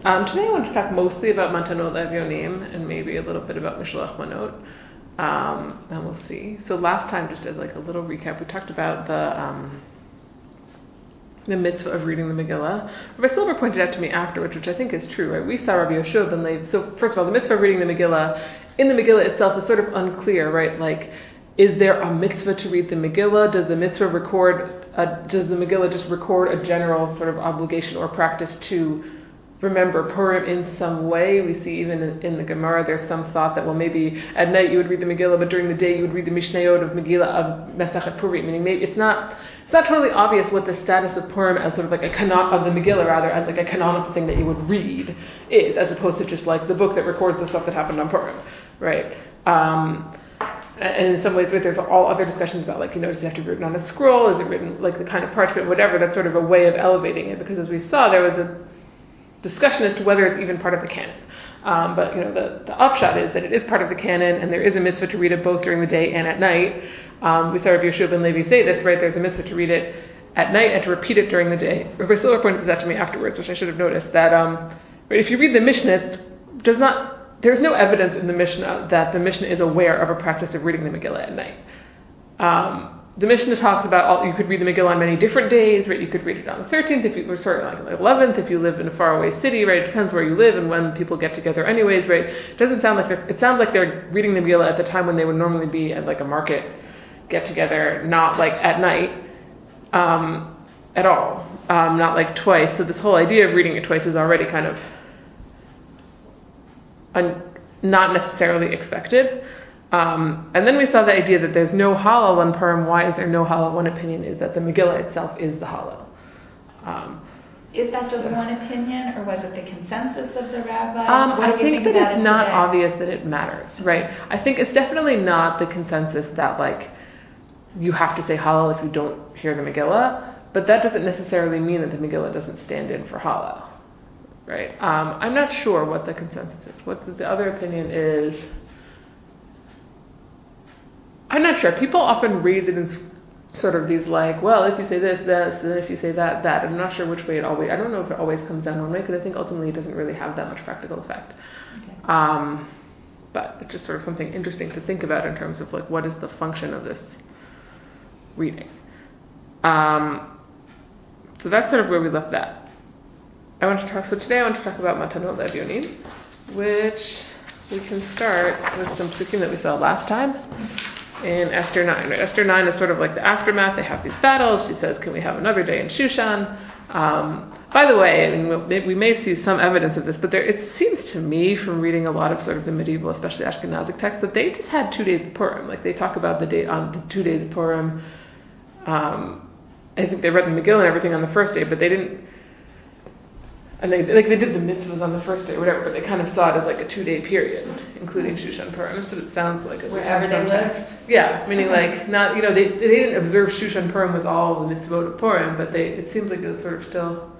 Today I want to talk mostly about matanot le-evyonim and maybe a little bit about mishloach manot. And we'll see. So last time, just as like a little recap, we talked about the mitzvah of reading the Megillah. Rabbi Silver pointed out to me afterwards, which I think is true, right? We saw Rabbi Yashuv and so first of all, the mitzvah of reading the Megillah, in the Megillah itself is sort of unclear, right? Like, is there a mitzvah to read the Megillah? Does the mitzvah record, does the Megillah just record a general sort of obligation or practice to remember Purim in some way? We see even in the Gemara there's some thought that, well, maybe at night you would read the Megillah, but during the day you would read the Mishnayot of Megillah of Masechet Purim, meaning maybe it's not totally obvious what the status of Purim as sort of like a canon of the Megillah, rather, as like a canonical thing that you would read is, as opposed to just like the book that records the stuff that happened on Purim, right? And in some ways, there's all other discussions about, like, does it have to be written on a scroll? Is it written, like, the kind of parchment, whatever? That's sort of a way of elevating it, because as we saw, there was a discussion as to whether it's even part of the canon. But, the upshot is that it is part of the canon, and there is a mitzvah to read it both during the day and at night. We saw Rabbi Yeshua ben Levi say this, right? There's a mitzvah to read it at night and to repeat it during the day. Rabbi Silver pointed this out to me afterwards, which I should have noticed, that right, if you read the Mishnah, it does not... There's no evidence in the Mishnah that the Mishnah is aware of a practice of reading the Megillah at night. The Mishnah talks about you could read the Megillah on many different days, right? You could read it on the 13th, on the 11th, if you live in a faraway city, right? It depends where you live and when people get together anyways, right? It sounds like they're reading the Megillah at the time when they would normally be at like a market get-together, not like at night at all, not like twice. So this whole idea of reading it twice is already kind of not necessarily expected. And then we saw the idea that there's no halal on Purim. Why is there no halal? One opinion is that the Megillah itself is the halal. Is that just one opinion, or was it the consensus of the rabbis? I think that it's not obvious that it matters, right? I think it's definitely not the consensus that, like, you have to say halal if you don't hear the Megillah, but that doesn't necessarily mean that the Megillah doesn't stand in for halal. Right. I'm not sure what the consensus is. What the other opinion is, I'm not sure. People often raise it in sort of these like, well, if you say this, this, and if you say that, that. I'm not sure which way it always... I don't know if it always comes down one way, because I think ultimately it doesn't really have that much practical effect. Okay. But it's just sort of something interesting to think about in terms of like, what is the function of this reading? So that's sort of where we left that. Today I want to talk about matanot le-evyonim, which we can start with some psukim that we saw last time in Esther 9. Right? Esther 9 is sort of like the aftermath. They have these battles. She says, can we have another day in Shushan? By the way, I mean, we may see some evidence of this, but it seems to me from reading a lot of sort of the medieval, especially Ashkenazic texts, that they just had 2 days of Purim. Like, they talk about the day on the 2 days of Purim. I think they read the Megillah and everything on the first day, but they didn't... And they did the mitzvahs on the first day or whatever, but they kind of saw it as like a 2-day period, including Shushan Purim. That's what it sounds like. Wherever they lived? Yeah, meaning like, not, they didn't observe Shushan Purim with all the mitzvot of Purim, but it seems like it was sort of still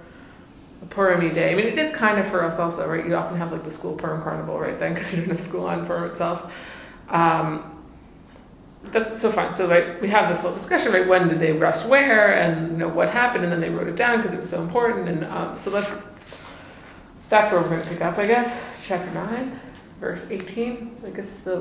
a Purim-y day. I mean, it is kind of for us also, right? You often have like the school Purim carnival right then, because you don't have school on Purim itself. That's so fun. So right, we have this whole discussion, right? When did they rest where, and what happened, and then they wrote it down because it was so important. And that's where we're going to pick up, I guess. Chapter 9, verse 18. I guess the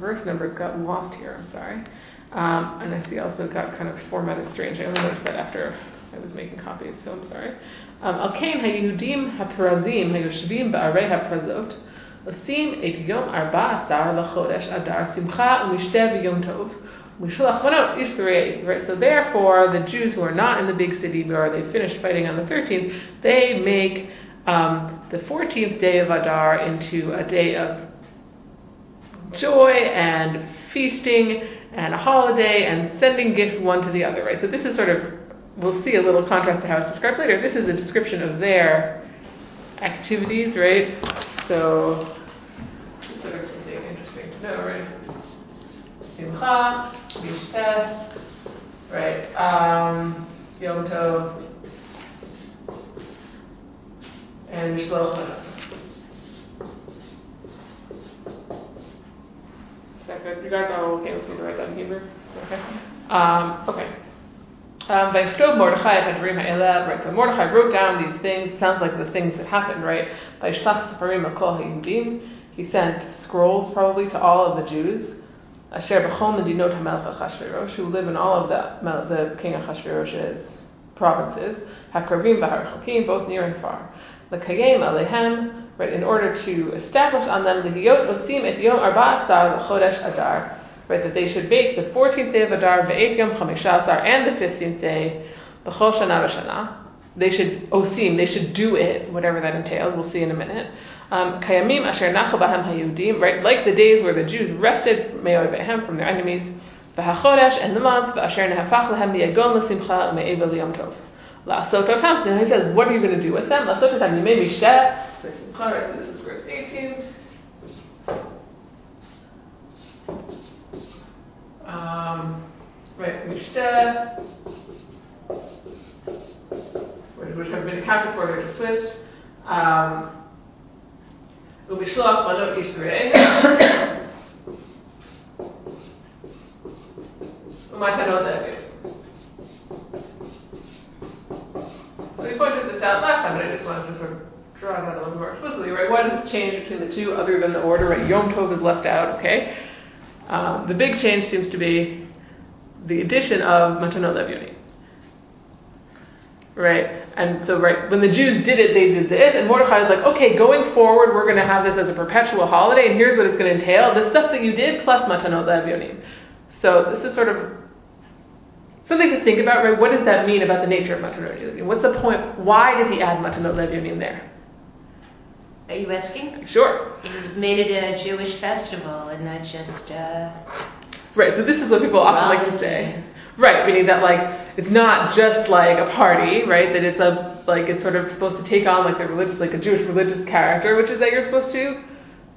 verse numbers got lost here, I'm sorry. And I see also got kind of formatted strange. I only noticed that after I was making copies, so I'm sorry. Al-Kain ha-Yehudim ha-Perazim ha-Yoshvim ba'arei ha-Prazot osim et yom arba asar l'chodesh adar simcha u'mishteh v'yom tov u'mishlach manot ish b'rei. Right, so therefore the Jews who are not in the big city, or they finished fighting on the 13th, they make... the 14th day of Adar into a day of joy and feasting and a holiday and sending gifts one to the other, right? So this is sort of, we'll see a little contrast to how it's described later. This is a description of their activities, right? So it's sort of something interesting to know, right? Simcha, Mishtes, right? Yom Tov, and mishloach manot. Is that good? You guys are okay with me to write that in Hebrew? Okay. Mordechai had Rima Elab, right? So Mordechai wrote down these things. Sounds like the things that happened, right? He sent scrolls probably to all of the Jews, who live in all of the King Achashverosh's provinces, both near and far, right, in order to establish on them Adar, right, that they should bake the 14th day of Adar, and the 15th day, they should do it, whatever that entails, we'll see in a minute. Right, like the days where the Jews rested from their enemies, and the month, he says, what are you going to do with them? This is verse 18. Right, Mishteh, which have been accounted for to Swiss. Mishloach manot Israel, matanot le-evyonim. So we pointed this out last time, but I just wanted to sort of draw it out a little more explicitly, right? What is the change between the two other than the order, right? Yom Tov is left out, okay? The big change seems to be the addition of matanot le-evyonim. Right? And so, right, when the Jews did it, they did this, and Mordechai was like, okay, going forward, we're going to have this as a perpetual holiday, and here's what it's going to entail, the stuff that you did, plus matanot le-evyonim. So this is sort of something to think about, right? What does that mean about the nature of matanot le-evyonim? What's the point? Why did he add matanot le-evyonim there? Are you asking? Sure. He's made it a Jewish festival, and not just Right, so this is what people often like to say. Right, meaning that, like, it's not just like a party, right? That it's a like it's sort of supposed to take on like the religious, like a Jewish religious character, which is that you're supposed to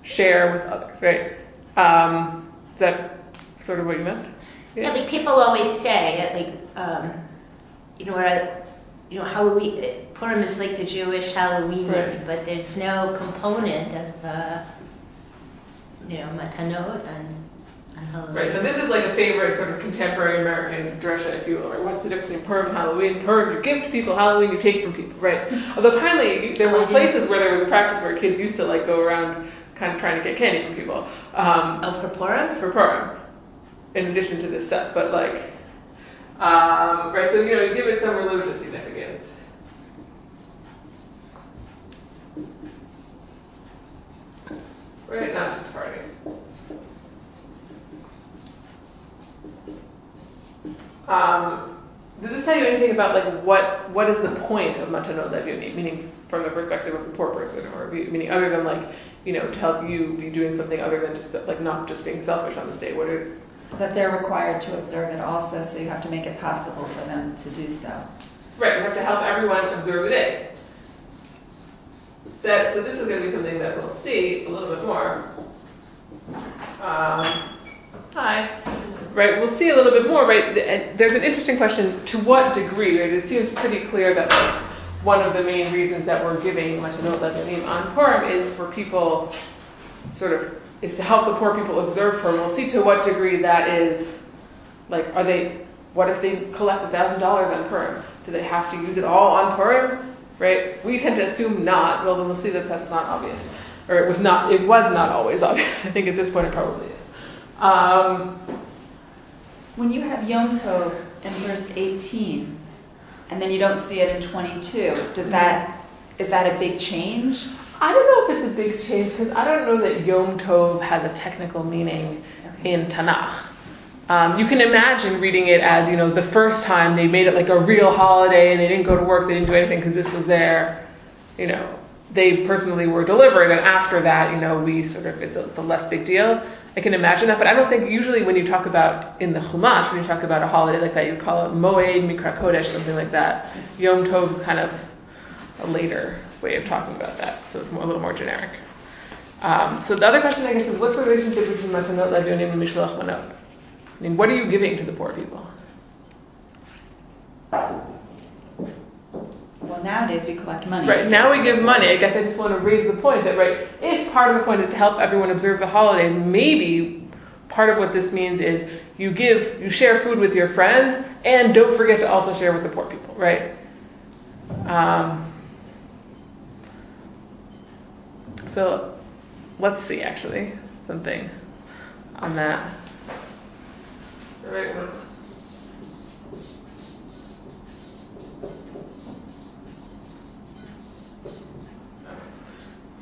share with others, right? Is that sort of what you meant? Yeah, like people always say, like Halloween, Purim is like the Jewish Halloween, right, but there's no component of matanot and. Right, so this is like a favorite sort of contemporary American drasha, if you will. Right? What's the difference between Purim and Halloween? Purim, you give to people; Halloween, you take from people. Right. Although finally, there were places where there was a practice where kids used to like go around, kind of trying to get candy from people. For Purim? For Purim, in addition to this stuff, but like, right. So you give it some religious significance. Right, not just parties. Does this tell you anything about like what is the point of matanot le-evyonim? Meaning from the perspective of a poor person, or meaning other than like to help you be doing something other than just like not just being selfish on this day. That they're required to observe it also, so you have to make it possible for them to do so. Right, you have to help everyone observe the day. So this is going to be something that we'll see a little bit more. Right, we'll see a little bit more, right? And there's an interesting question, to what degree, right? It seems pretty clear that one of the main reasons that we're giving matanot le-evyonim on Purim is for people, is to help the poor people observe Purim. We'll see to what degree that is, like, what if they collect $1,000 on Purim? Do they have to use it all on Purim? Right? We tend to assume not. Well, then we'll see that that's not obvious. Or it was not always obvious. I think at this point it probably is. When you have Yom Tov in verse 18, and then you don't see it in 22, is that a big change? I don't know if it's a big change, because I don't know that Yom Tov has a technical meaning in Tanakh. You can imagine reading it as, the first time they made it like a real holiday, and they didn't go to work, they didn't do anything, because this was their, they personally were delivered, and after that, we it's a less big deal. I can imagine that, but I don't think usually when you talk about in the Chumash, when you talk about a holiday like that, you call it Moed Mikra Kodesh, something like that. Yom Tov is kind of a later way of talking about that, so it's a little more generic. So the other question, I guess, is what's the relationship between matanot le-evyonim and mishloach manot? I mean, what are you giving to the poor people? Well, nowadays we collect money. Right, now we give money. I guess I just want to raise the point that, right, if part of the point is to help everyone observe the holidays, maybe part of what this means is you share food with your friends, and don't forget to also share with the poor people, right? So let's see, actually, something on that. The right one.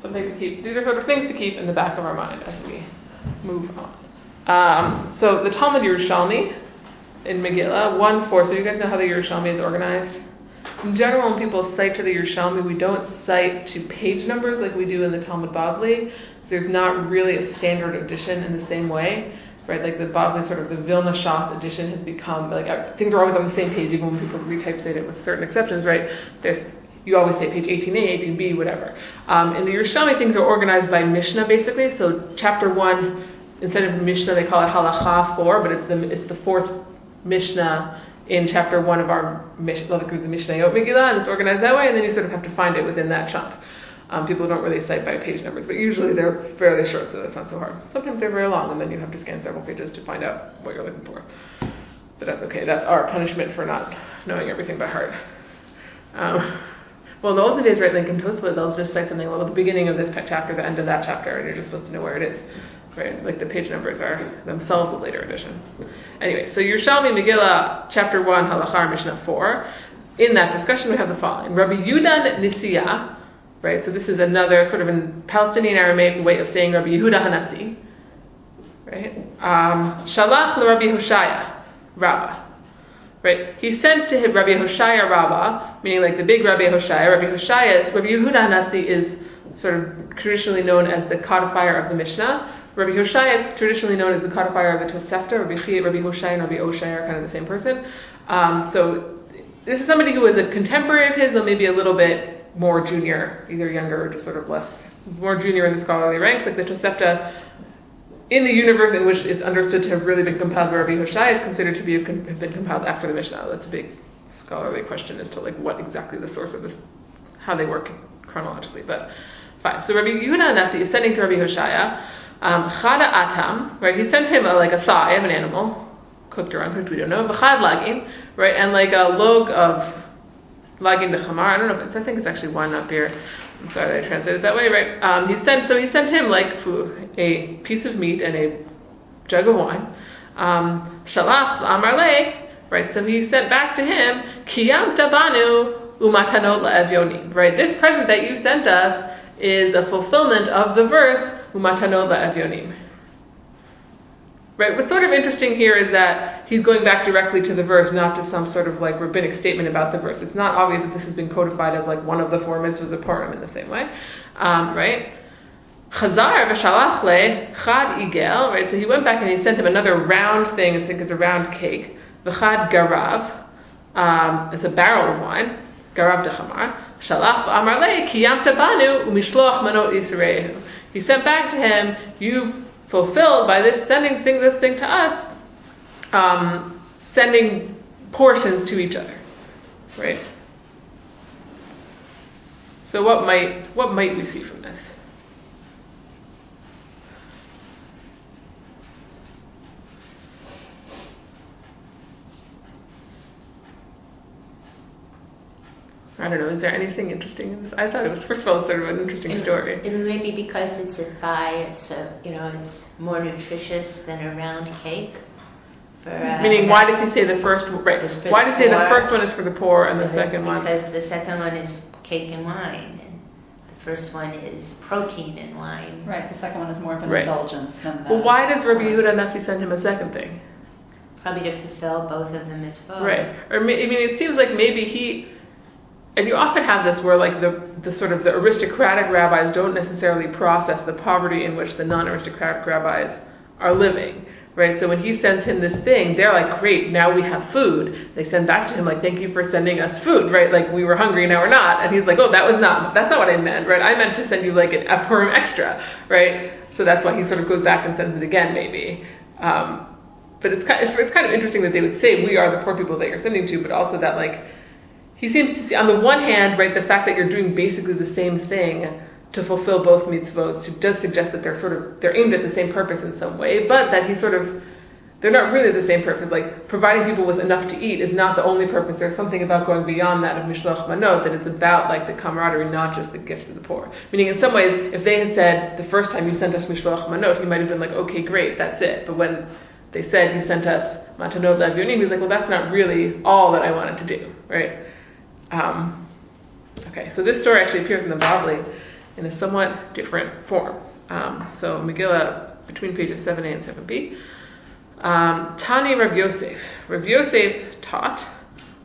Something to keep. These are sort of things to keep in the back of our mind as we move on. So the Talmud Yerushalmi in Megillah 1:4. So you guys know how the Yerushalmi is organized. In general, when people cite to the Yerushalmi, we don't cite to page numbers like we do in the Talmud Bavli. There's not really a standard edition in the same way, right? Like the Bavli, sort of the Vilna Shas edition has become like things are always on the same page, even when people retypeset it with certain exceptions, right? You always say page 18a, 18b, whatever. In the Yerushalmi, things are organized by Mishnah, basically. So chapter 1, instead of Mishnah, they call it Halacha 4, but it's the fourth Mishnah in chapter 1 of our Mishnah, the Mishnayot Megillah, and it's organized that way, and then you sort of have to find it within that chunk. People don't really cite by page numbers, but usually they're fairly short, so that's not so hard. Sometimes they're very long, and then you have to scan several pages to find out what you're looking for. But that's okay. That's our punishment for not knowing everything by heart. Well, in the olden days, right, like in Tosefta, they'll just say something, well, the beginning of this chapter, the end of that chapter, and you're just supposed to know where it is, right? Like the page numbers are themselves a later edition. Anyway, so Yerushalmi Megillah, chapter 1, Halachar Mishnah 4. In that discussion, we have the following. Rabbi Yudan Nesiah, right? So this is another sort of in Palestinian Aramaic way of saying Rabbi Yehuda Hanasi, right? Shalach le Rabbi Hoshaya Raba. Right? He sent to him Rabbi Oshaya Raba, meaning like the big Rabbi Hoshaya. Rabbi Yehuda Hanasi is sort of traditionally known as the codifier of the Mishnah. Rabbi Hoshaya is traditionally known as the codifier of the Tosefta. Rabbi Chiya, Rabbi Hoshaya, and Rabbi Oshaya are kind of the same person. So this is somebody who was a contemporary of his, though maybe a little bit more junior, either younger or just sort of less, more junior in the scholarly ranks, like the Tosefta. In the universe in which it's understood to have really been compiled by Rabbi Hoshaya, it's considered to have been compiled after the Mishnah. That's a big scholarly question as to like what exactly the source of this, how they work chronologically. But fine. So Rabbi Yehuda Hanasi is sending to Rabbi Hoshaya, Chada Atam, right? He sent him a thigh of an animal, cooked or uncooked, we don't know, B'chad Lagin, right? And like a log of Lagin de Chamar. I think it's actually wine, not beer. I'm sorry that I translated it that way, right? He sent him like food, a piece of meat and a jug of wine. Shalach Amarle, right? So he sent back to him Kiyam Tabanu umatanot le-evyonim, right? This present that you sent us is a fulfillment of the verse umatanot le-evyonim. Right, what's sort of interesting here is that he's going back directly to the verse, not to some sort of like rabbinic statement about the verse. It's not obvious that this has been codified as like one of the four mitzvahs of Purim in the same way, right? Chazar v'shalach le chad igel, right? So he went back and he sent him another round thing. I think it's a round cake. V'chad garav, it's a barrel of wine. Garav de chamar. Shalach v'amar le kiyamta banu u'mishloach manot yisrael. He sent back to him, you've fulfilled by this sending this thing to us, sending portions to each other, right? So what might we see from this? I don't know, is there anything interesting in this? I thought it was, first of all, sort of an interesting story. And maybe because it's a thigh, so, it's more nutritious than a round cake. Meaning, why does he say the first one? Right. Why does he say the first one is for the poor and the second one? Because the second one is cake and wine. And the first one is protein and wine. Right, the second one is more of an indulgence than that. Well, why does Rabbi Yehuda Hanasi send him a second thing? Probably to fulfill both of the mitzvot. Right. Or, it seems like maybe he... And you often have this where like the sort of the aristocratic rabbis don't necessarily process the poverty in which the non-aristocratic rabbis are living, right? So when he sends him this thing, they're like, great, now we have food. They send back to him like, thank you for sending us food, right? Like we were hungry, now we're not. And he's like, oh, that's not what I meant, right? I meant to send you like a Purim extra, right? So that's why he sort of goes back and sends it again, maybe. But it's kind of interesting that they would say we are the poor people that you're sending to, but also that like, he seems to see, on the one hand, right, the fact that you're doing basically the same thing to fulfill both mitzvot does suggest that they're aimed at the same purpose in some way, but that they're not really the same purpose. Like, providing people with enough to eat is not the only purpose. There's something about going beyond that of mishloach manot, that it's about, like, the camaraderie, not just the gifts to the poor. Meaning, in some ways, if they had said, the first time you sent us mishloach manot, you might have been like, okay, great, that's it. But when they said, you sent us matanot le-evyonim, he's like, well, that's not really all that I wanted to do, right? Okay, so this story actually appears in the Bavli in a somewhat different form. So Megillah, between pages 7a and 7b. Tani Rabbi Yosef. Rabbi Yosef taught,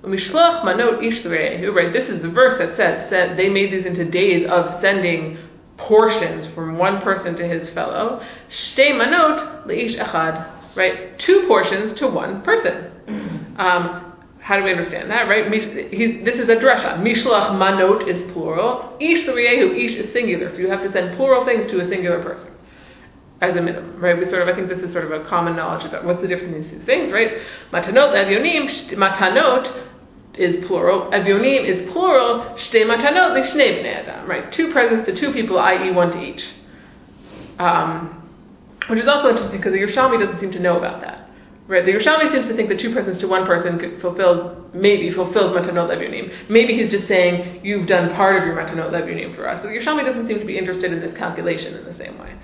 "Mishloach manot ish l're'ehu." Right, this is the verse that says they made these into days of sending portions from one person to his fellow. Shtei manot le'ish echad. Right, two portions to one person. How do we understand that? Right, this is a drasha. Mishloach manot is plural. Ish l're'ehu. Ish is singular, so you have to send plural things to a singular person. As a minimum, right? I think this is sort of a common knowledge about what's the difference in these two things, right? Matanot le-evyonim, matanot is plural, evyonim is plural, shtei matanot l'shnei bnei adam, right? Two presents to two people, i.e. one to each. Which is also interesting because the Yerushalmi doesn't seem to know about that, right? The Yerushalmi seems to think that two persons to one person fulfills matanot le-evyonim. Maybe he's just saying, you've done part of your matanot le-evyonim for us. So the Yerushalmi doesn't seem to be interested in this calculation in the same way.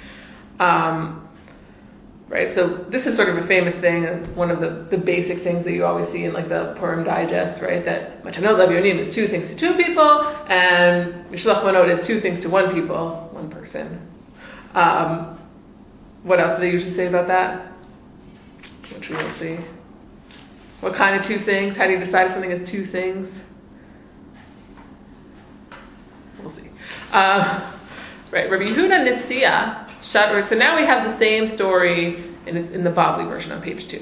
Right, so this is sort of a famous thing, one of the basic things that you always see in like the Purim digest, right? That matanot le-evyonim is two things to two people, and mishloach manot is two things to one people, one person. What else do they usually say about that? Which we will see. What kind of two things? How do you decide if something is two things? We'll see. Right, Rabbi Yehuda Nesiah. So now we have the same story, and it's in the Bavli version on page 2,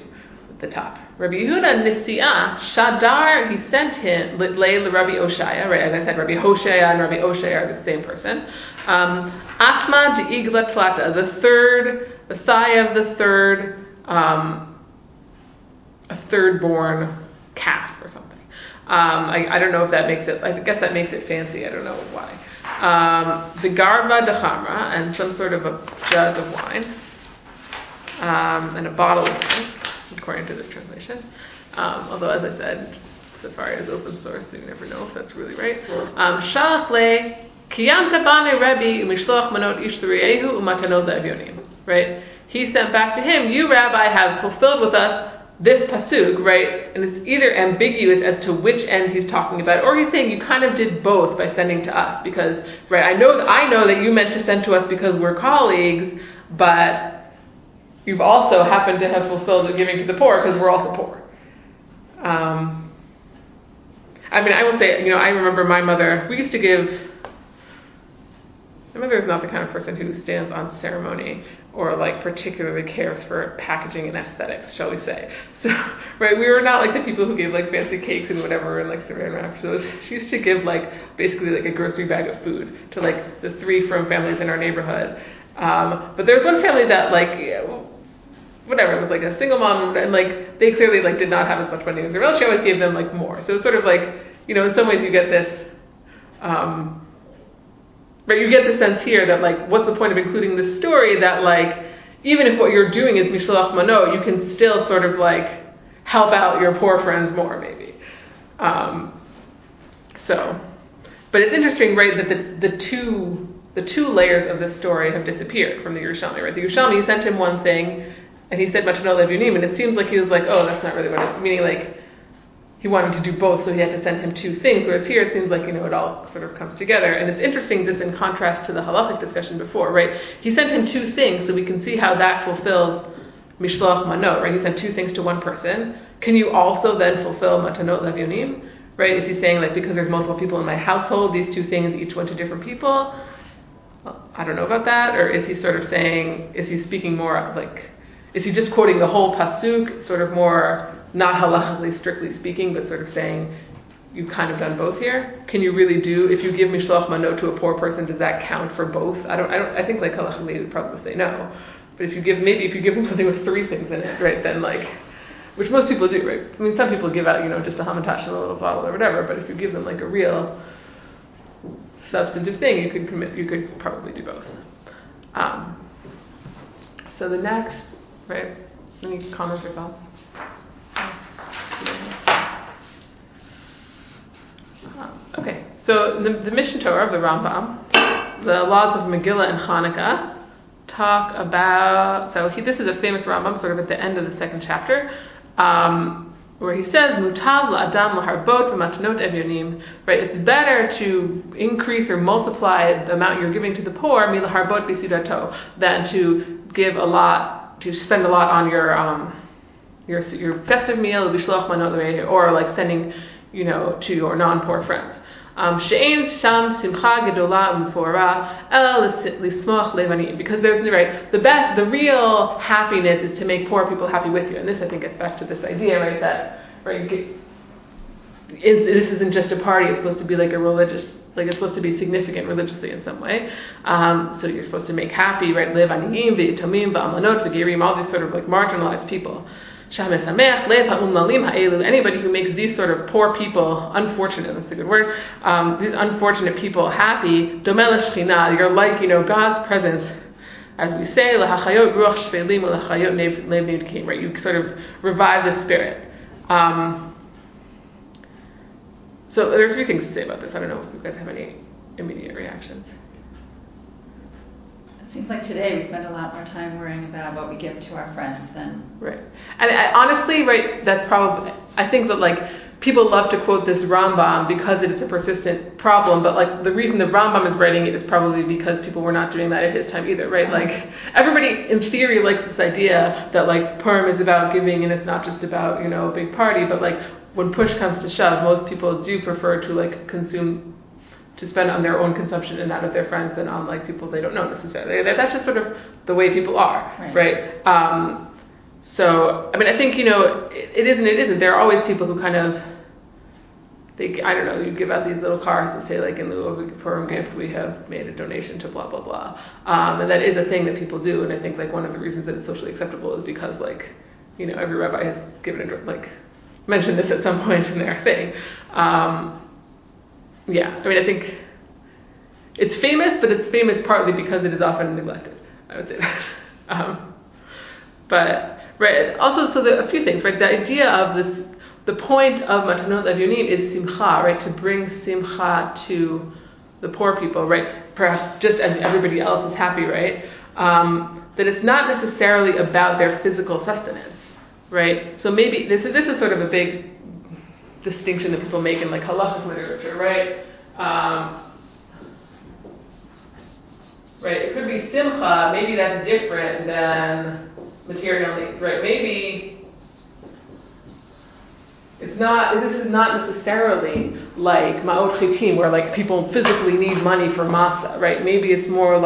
at the top. Rabbi Yehuda Nesiah, Shadar, he sent him, Lay Rabbi Oshaya, right, as I said, Rabbi Hoshaya and Rabbi Oshaya are the same person. Atma de Igla Tlata, the thigh of the third, a third-born calf or something. I don't know if that makes it, I guess that makes it fancy, I don't know why. The garva de chamra, and some sort of a jug of wine, and a bottle of wine, according to this translation. Although, as I said, Safari is open source, so you never know if that's really right. Shalach le kiyamta bane Rabbi mishloach manot ish l're'ehu u'matanot le'evyonim. Right? He sent back to him, you, Rabbi, have fulfilled with us this pasuk, right? And it's either ambiguous as to which end he's talking about, or he's saying you kind of did both by sending to us, because, right, I know that you meant to send to us because we're colleagues, but you've also happened to have fulfilled the giving to the poor because we're also poor. I mean, I will say, I remember my mother, we used to give, my mother is not the kind of person who stands on ceremony or like particularly cares for packaging and aesthetics, shall we say. So, right, we were not like the people who gave like fancy cakes and whatever and like saran wrap. So she used to give like basically like a grocery bag of food to like the three from families in our neighborhood. But there was one family that it was like a single mom, and like they clearly like did not have as much money as everyone else. She always gave them like more. So it's sort of like, in some ways you get this, but you get the sense here that, like, what's the point of including this story that, like, even if what you're doing is mishloach manot, you can still sort of, like, help out your poor friends more, maybe. But it's interesting, right, that the two layers of this story have disappeared from the Yerushalmi, right? The Yerushalmi sent him one thing, and he said, matanot le-evyonim, and it seems like he was like, oh, that's not really what it, meaning, like, he wanted to do both, so he had to send him two things, whereas here it seems like, it all sort of comes together. And it's interesting, this in contrast to the halachic discussion before, right? He sent him two things, so we can see how that fulfills mishloach manot, right? He sent two things to one person. Can you also then fulfill matanot le-evyonim, right? Is he saying, like, because there's multiple people in my household, these two things, each one to different people? Well, I don't know about that. Or is he sort of saying, is he speaking more, like, is he just quoting the whole pasuk, sort of more, not halachically strictly speaking, but sort of saying you've kind of done both here? Can you really do, if you give mishloach manot to a poor person, does that count for both? I think like halachically would probably say no. But if you give them something with three things in it, right, then like, which most people do, right? I mean, some people give out, just a hamatash and a little bottle or whatever, but if you give them like a real substantive thing, you could probably do both. So the next, right? Any comments or thoughts? Okay. So the Mishnah Torah of the Rambam, the laws of Megillah and Hanukkah, talk about. This is a famous Rambam, sort of at the end of the second chapter, where he says, "Mutal la'adam laharbot v'matanot le-evyonim." Right, it's better to increase or multiply the amount you're giving to the poor, milaharbot b'sudato, than to give a lot, to spend a lot on your festive meal, mishloach manot, or like sending, to your non-poor friends. She'ein sham simcha gedola umfora el lismoch levanim, because there's the real happiness is to make poor people happy with you, and this I think gets back to this idea, right? That this isn't just a party; it's supposed to be like a religious, like it's supposed to be significant religiously in some way. So you're supposed to make happy, right? Levanim v'yitomim v'almanot v'gerim, all these sort of like marginalized people. Anybody who makes these sort of poor people, unfortunate, that's a good word, these unfortunate people happy, you're like, God's presence, as we say, right? You sort of revive the spirit. So there's a few things to say about this. I don't know if you guys have any immediate reactions. Seems like today we spend a lot more time worrying about what we give to our friends than right. And honestly, that's probably. I think that people love to quote this Rambam because it's a persistent problem. But the reason the Rambam is writing it is probably because people were not doing that at his time either, right? Everybody in theory likes this idea that Purim is about giving and it's not just about a big party. But when push comes to shove, most people do prefer to consume. To spend on their own consumption and that of their friends than on people they don't know necessarily. That's just sort of the way people are, right? So I mean, I think it is and it isn't. There are always people who kind of think, I don't know, you give out these little cards that say in lieu of a Purim gift, we have made a donation to blah blah blah, and that is a thing that people do. And I think one of the reasons that it's socially acceptable is because every rabbi has given a mentioned this at some point in their thing. Yeah, I mean, I think it's famous, but it's famous partly because it is often neglected. I would say that. A few things, right? The idea of this, the point of matanot le-evyonim is simcha, right? To bring simcha to the poor people, right? Perhaps just as everybody else is happy, right? That it's not necessarily about their physical sustenance, right? So maybe this is sort of a big distinction that people make in halachic literature, right? Right, it could be simcha, maybe that's different than material needs, right? Maybe it's not, this is not necessarily like ma'ot chitim, where people physically need money for matzah, right? Maybe it's more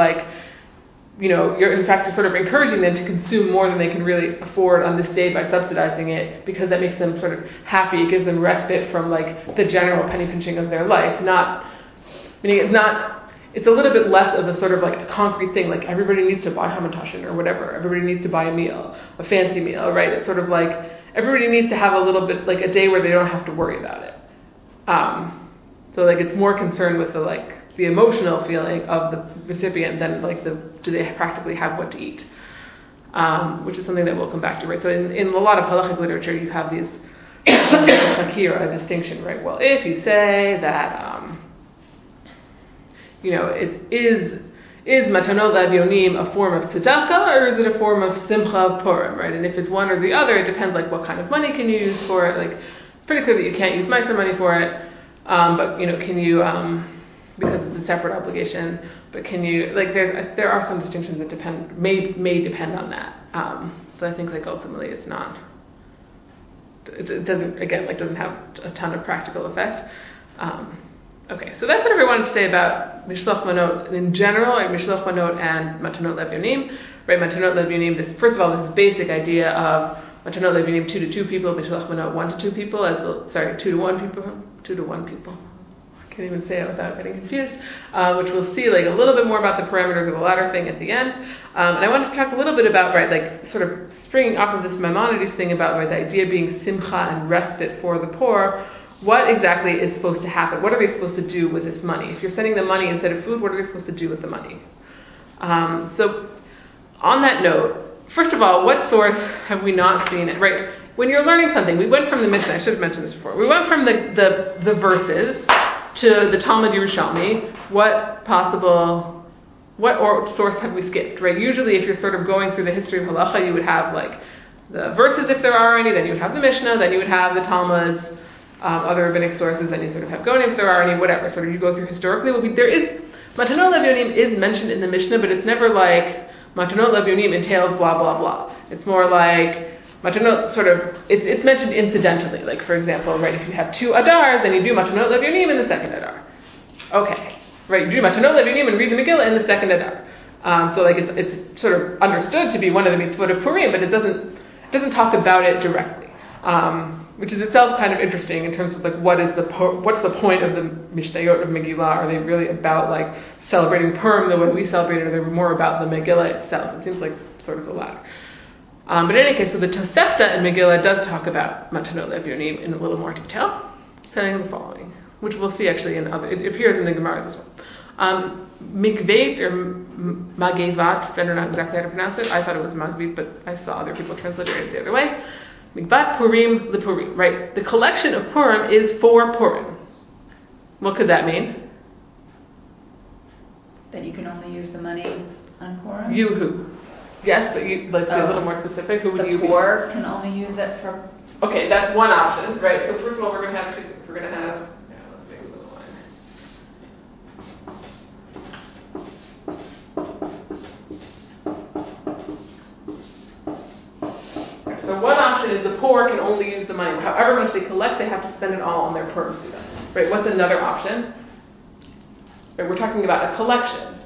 you're in fact sort of encouraging them to consume more than they can really afford on this day by subsidizing it, because that makes them sort of happy. It gives them respite from the general penny pinching of their life. It's a little bit less of a sort of a concrete thing. Everybody needs to buy hamantashen or whatever. Everybody needs to buy a meal, a fancy meal, right? It's sort of everybody needs to have a little bit a day where they don't have to worry about it. So it's more concerned with the emotional feeling of the recipient than do they practically have what to eat, which is something that we'll come back to, right? So in a lot of halachic literature, you have these hakira distinction, right? Well, if you say that it is matanot le-evyonim a form of tzedakah or is it a form of simcha of Purim, right? And if it's one or the other, it depends what kind of money can you use for it. Pretty clear that you can't use meiser money for it, but can you? Because it's a separate obligation, but can you, there are some distinctions that may depend on that. But I think, ultimately it's not, it doesn't, again, doesn't have a ton of practical effect. Okay, so that's what I wanted to say about mishloach manot in general, right? Mishloach manot and matanot le-evyonim, right? Matanot le-evyonim, this, first of all, this basic idea of matanot le-evyonim 2 to 2 people, mishloach manot 1 to 2 people, 2 to 1 people. Can't even say it without getting confused, which we'll see a little bit more about the parameters of the latter thing at the end. And I wanted to talk a little bit about sort of springing off of this Maimonides thing about the idea being simcha and respite for the poor, what exactly is supposed to happen? What are they supposed to do with this money? If you're sending them money instead of food, what are they supposed to do with the money? So on that note, first of all, what source have we not seen it? Right? When you're learning something, we went from the Mishnah, I should have mentioned this before, we went from the verses to the Talmud Yerushalmi. What source have we skipped, right? Usually if you're sort of going through the history of halacha, you would have like the verses if there are any, then you would have the Mishnah, then you would have the Talmud's, other rabbinic sources, then you sort of have Gonim if there are any, whatever. Sort of you go through historically. There is, matanot le-evyonim is mentioned in the Mishnah, but it's never like matanot le-evyonim entails blah, blah, blah. It's more like matanot sort of, it's mentioned incidentally. Like for example, right, if you have two Adars, then you do matanot le-evyonim in the second Adar. Okay. Right, you do matanot le-evyonim and read the Megillah in the second Adar. So like it's sort of understood to be one of the mitzvot of Purim, but it doesn't talk about it directly, which is itself kind of interesting in terms of like what's the point of the Mishnayot of Megillah? Are they really about like celebrating Purim the way we celebrate it, or are they more about the Megillah itself? It seems like sort of the latter. But in any case, so the Tosefta in Megillah does talk about matanot le-evyonim in a little more detail, saying the following, which we'll see actually in other. It appears in the Gemara as well. Mikveit or Magevat, I don't know exactly how to pronounce it. I thought it was Magvit, but I saw other people translate it the other way. Mikvat Purim the Purim, right? The collection of Purim is for Purim. What could that mean? That you can only use the money on Purim? You who? Yes, but you, like a little more specific. Who would you be? The poor can only use it for... Okay, that's one option, right? So first of all, we're going to have two things. We're going to have... So one option is the poor can only use the money. However much they collect, they have to spend it all on their Purim Suda. Right? What's another option? Right, we're talking about a collection.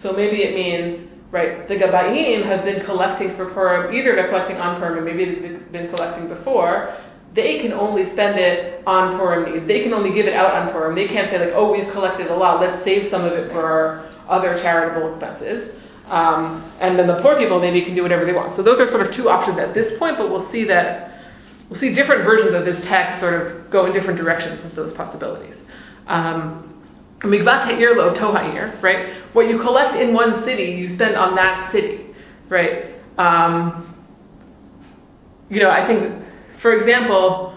So maybe it means, right, the Gabayim have been collecting for Purim, either they're collecting on Purim or maybe they've been collecting before. They can only spend it on Purim needs. They can only give it out on Purim. They can't say like, oh, we've collected a lot, let's save some of it for other charitable expenses. And then the poor people maybe can do whatever they want. So those are sort of two options at this point, but we'll see different versions of this text sort of go in different directions with those possibilities. Migvat ha'ir lo to ha'ir, right? What you collect in one city, you spend on that city, right? I think, for example,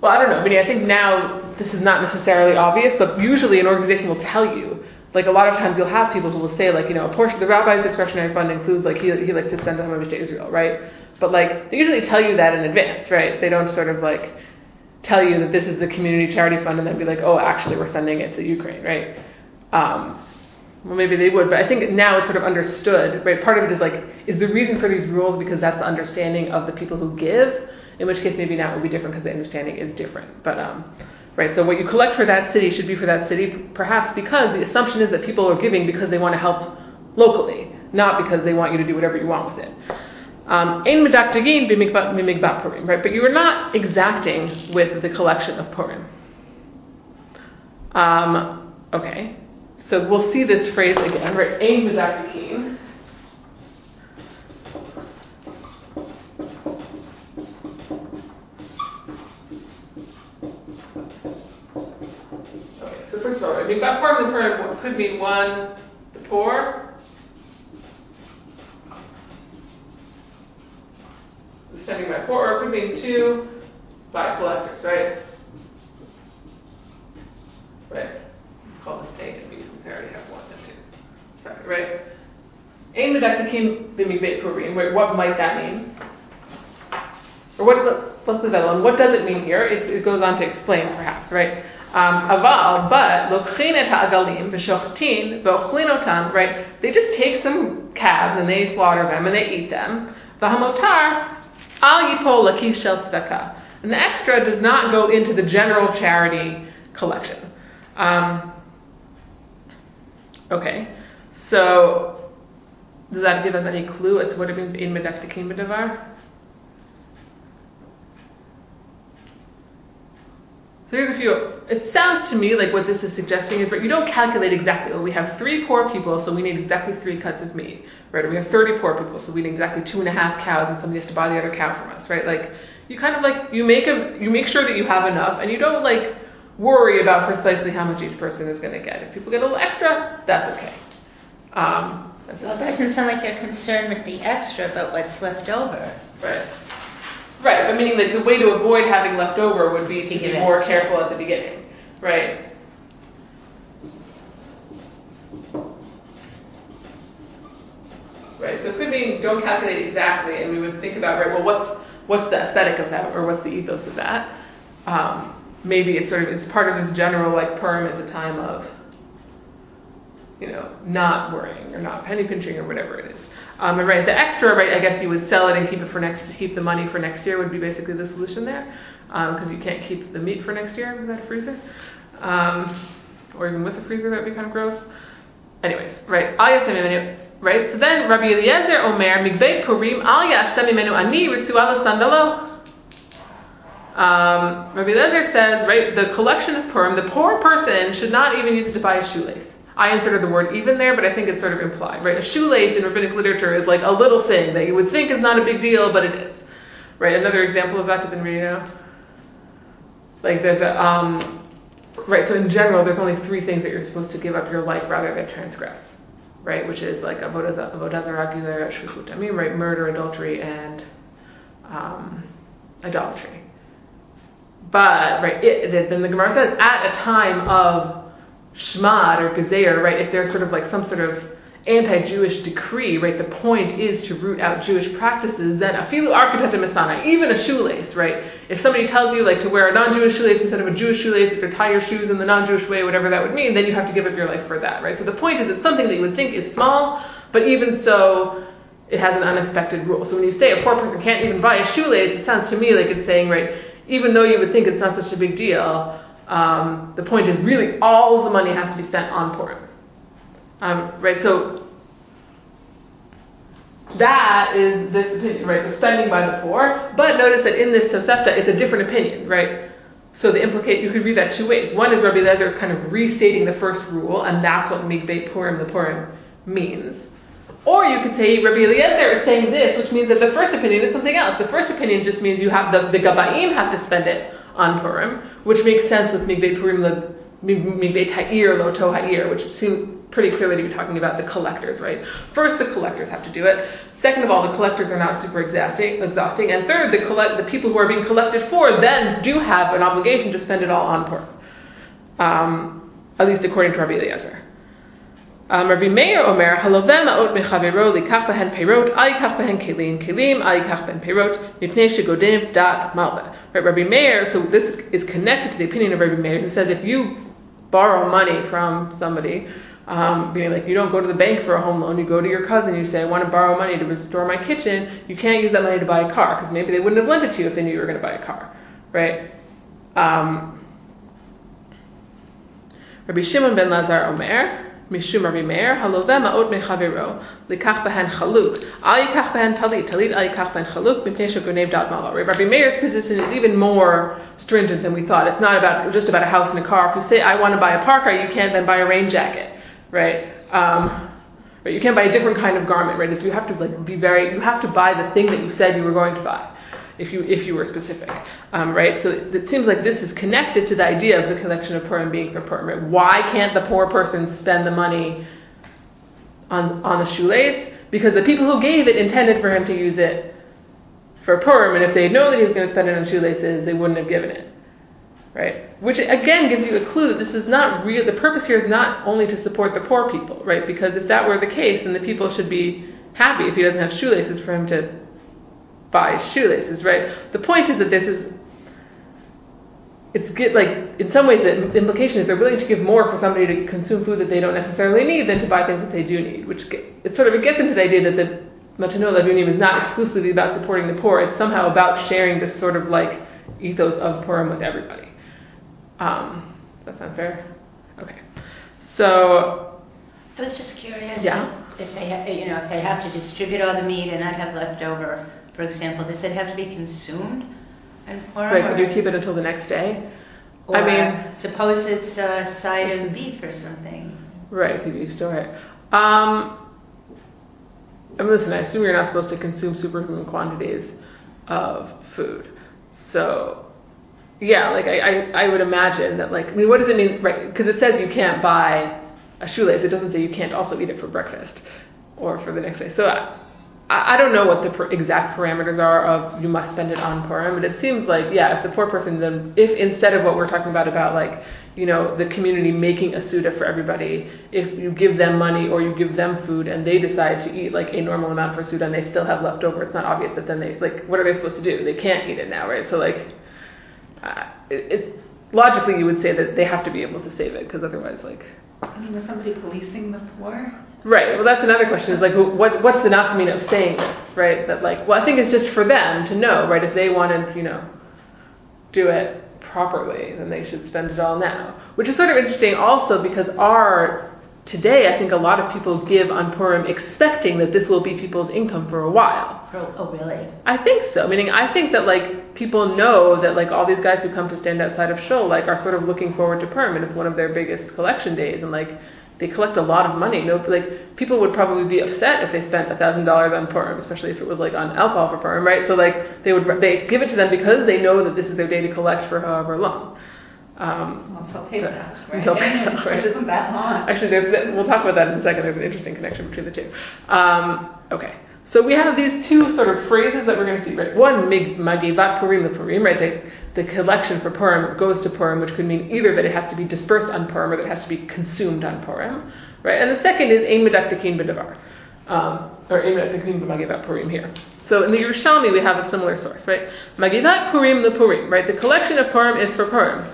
well, I don't know. I mean, I think now this is not necessarily obvious, but usually an organization will tell you. Like a lot of times you'll have people who will say like, a portion of the rabbi's discretionary fund includes like he likes to send a homage to Israel, right? But like they usually tell you that in advance, right? They don't sort of like tell you that this is the community charity fund and then be like, oh, actually we're sending it to Ukraine, right? Well, maybe they would, but I think now it's sort of understood, right? Part of it is like, is the reason for these rules because that's the understanding of the people who give, in which case maybe now it would be different because the understanding is different. But right, so what you collect for that city should be for that city, perhaps because the assumption is that people are giving because they want to help locally, not because they want you to do whatever you want with it. Right, but you are not exacting with the collection of Purim. Okay, so we'll see this phrase again. Right, ein medaktikin. First of all, right, mikvat purim, the purim could mean one, the poor, the spending by poor, or it could mean two, by collectors, right? Right. It's called A and B since I already have one and two. Sorry, right? Ein medaktikin b'mikvat purim. Wait, what might that mean? Or what? Let's leave that alone. What does it mean here? It goes on to explain, perhaps, right? But lokchin et ha'agalim v'shochtin v'ochlin otam, right? They just take some calves and they slaughter them and they eat them. V'hamotar al yipol lakis shel tzedakah, and the extra does not go into the general charity collection. Okay, so does that give us any clue as to what it means in medaktikin b'davar? So here's a few. It sounds to me like what this is suggesting is, right, you don't calculate exactly. Well, we have 3 poor people, so we need exactly 3 cuts of meat, right? We have 30 poor people, so we need exactly 2.5 cows, and somebody has to buy the other cow from us, right? Like you kind of like, you make sure that you have enough, and you don't like worry about precisely how much each person is going to get. If people get a little extra, that's okay. Well, it doesn't sound like you're concerned with the extra, but what's left over. Right. Right, but meaning that the way to avoid having left over would be to be more careful at the beginning. Right. Right, so it could mean don't calculate exactly, and we would think about, right, well, what's the aesthetic of that, or what's the ethos of that? Maybe it's sort of, it's part of this general, like, Purim is a time of, you know, not worrying or not penny pinching or whatever it is. And right, the extra, right, I guess you would sell it and keep it for keep the money for next year would be basically the solution there, because you can't keep the meat for next year without a freezer, or even with a freezer, that would be kind of gross. Anyways, right, right, so then Rabbi Eliezer Omer Migbei Purim Al Ya'aseh Mimenu Ani Ritzuah L'Sandalo. Rabbi Eliezer says, right, the collection of Purim, the poor person should not even use it to buy a shoelace. I inserted the word even there, but I think it's sort of implied, right? A shoelace in rabbinic literature is like a little thing that you would think is not a big deal, but it is, right? Another example of that is in Reno. Like right, so in general, there's only three things that you're supposed to give up your life rather than transgress, right? Which is like avodah zarah, gilui shlichut hamim, right? Murder, adultery, and idolatry. But, right, then the Gemara says, at a time of Shmad or Gezer, right, if there's sort of like some sort of anti-Jewish decree, right, the point is to root out Jewish practices, then afilu arkatata misana, even a shoelace, right, if somebody tells you like to wear a non-Jewish shoelace instead of a Jewish shoelace, if you tie your shoes in the non-Jewish way, whatever that would mean, then you have to give up your life for that, right? So the point is it's something that you would think is small, but even so, it has an unexpected rule. So when you say a poor person can't even buy a shoelace, it sounds to me like it's saying, right, even though you would think it's not such a big deal, the point is really all the money has to be spent on Purim. Right, so that is this opinion, right, the spending by the poor, but notice that in this Tosefta, it's a different opinion, right? So you could read that two ways. One is Rabbi Eliezer is kind of restating the first rule, and that's what Migbei Purim, the Purim, means. Or you could say Rabbi Eliezer is saying this, which means that the first opinion is something else. The first opinion just means you have the Gabaim have to spend it on Purim, which makes sense with Migbei Purim, Migbei Ta'ir, Lo To Ha'ir, which seem pretty clearly to be talking about the collectors, right? First, the collectors have to do it. Second of all, the collectors are not super exhausting. And third, the people who are being collected for then do have an obligation to spend it all on Purim, at least according to Rabbi Eliezer. Rabbi Meir Omer Halovem Ma'ot Mechavero Likach Behen Peirot Alikach Behen Kelim Kelim Alikach Behen Peirot Mipnei Shegodev Dat Malbeh. Right, Rabbi Meir. So this is connected to the opinion of Rabbi Meir, who says if you borrow money from somebody, meaning like you don't go to the bank for a home loan, you go to your cousin, you say I want to borrow money to restore my kitchen. You can't use that money to buy a car because maybe they wouldn't have lent it to you if they knew you were going to buy a car, right? Rabbi Shimon ben Lazar Omer. Mishum Rabbi Meir, haloveh ma'ot mechavero, likach behen chaluk, al yikach behen talit, talit al yikach behen chaluk, mipnei shegonev dat malo. Rabbi Meir's position is even more stringent than we thought. It's not just about a house and a car. If you say, I want to buy a parka, you can't then buy a rain jacket, right? But you can't buy a different kind of garment, right? So you have to like you have to buy the thing that you said you were going to buy, if you were specific, right? So it seems like this is connected to the idea of the collection of Purim being for Purim, right? Why can't the poor person spend the money on the shoelace? Because the people who gave it intended for him to use it for Purim, and if they had known that he was going to spend it on shoelaces, they wouldn't have given it, right? Which again gives you a clue that this is not real. The purpose here is not only to support the poor people, right? Because if that were the case, then the people should be happy if he doesn't have shoelaces for him to buy shoelaces, right? The point is that in some ways the implication is they're willing to give more for somebody to consume food that they don't necessarily need than to buy things that they do need, which it gets into the idea that the matanot le-evyonim is not exclusively about supporting the poor, it's somehow about sharing this sort of like ethos of Purim with everybody. Does that sound fair? Okay. So I was just curious, yeah, if they if they have to distribute all the meat and not have leftover, for example, does it have to be consumed on Purim? Right, would you keep it until the next day? Or suppose it's a side of beef or something. Right, could you store it? I assume you're not supposed to consume superhuman quantities of food. So, yeah, like I would imagine that, like, I mean, what does it mean, right? Because it says you can't buy a shoelace. It doesn't say you can't also eat it for breakfast or for the next day. So I don't know what the exact parameters are of you must spend it on Purim, but it seems like, yeah, if the poor person, then if instead of what we're talking about like, you know, the community making a Suda for everybody, if you give them money or you give them food and they decide to eat like a normal amount for Suda and they still have leftover, it's not obvious that then they, like, what are they supposed to do? They can't eat it now, right? So like, it's logically you would say that they have to be able to save it because otherwise, like... I mean, is somebody policing the poor? Right. Well, that's another question. Is like, what's the nafkamina of saying this, right? That like, well, I think it's just for them to know, right? If they want to, you know, do it properly, then they should spend it all now. Which is sort of interesting, also because today I think a lot of people give on Purim expecting that this will be people's income for a while. Oh, really? I think so. Meaning, I think that like people know that like all these guys who come to stand outside of Shul like are sort of looking forward to Purim, and it's one of their biggest collection days, and like. They collect a lot of money. No, like people would probably be upset if they spent $1,000 on Purim, especially if it was like on alcohol for Purim, right? So like they give it to them because they know that this is their day to collect for however long. Until Pesach, right? Which isn't that long. Actually, we'll talk about that in a second. There's an interesting connection between the two. Okay. So we have these two sort of phrases that we're going to see, right? One, Magivat Purim, the Purim, right? The collection for Purim goes to Purim, which could mean either that it has to be dispersed on Purim or that it has to be consumed on Purim, right? And the second is Ein Medakdekin B'Davar, or Ein Medakdekin B'Magivat Purim here. So in the Yerushalmi, we have a similar source, right? Magivat Purim, the Purim, right? The collection of Purim is for Purim.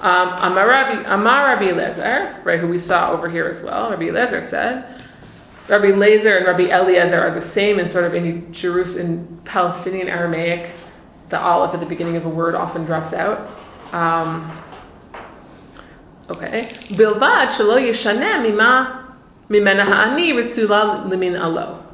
Amar Rabbi Eliezer, right, who we saw over here as well, Rabbi Eliezer said... Rabbi Eliezer and Rabbi Eliezer are the same in sort of in Jerusalem, Palestinian Aramaic. The aleph at the beginning of a word often drops out. Okay. Bilvad shelo yishane mimena ha'ani ritzula limin alo.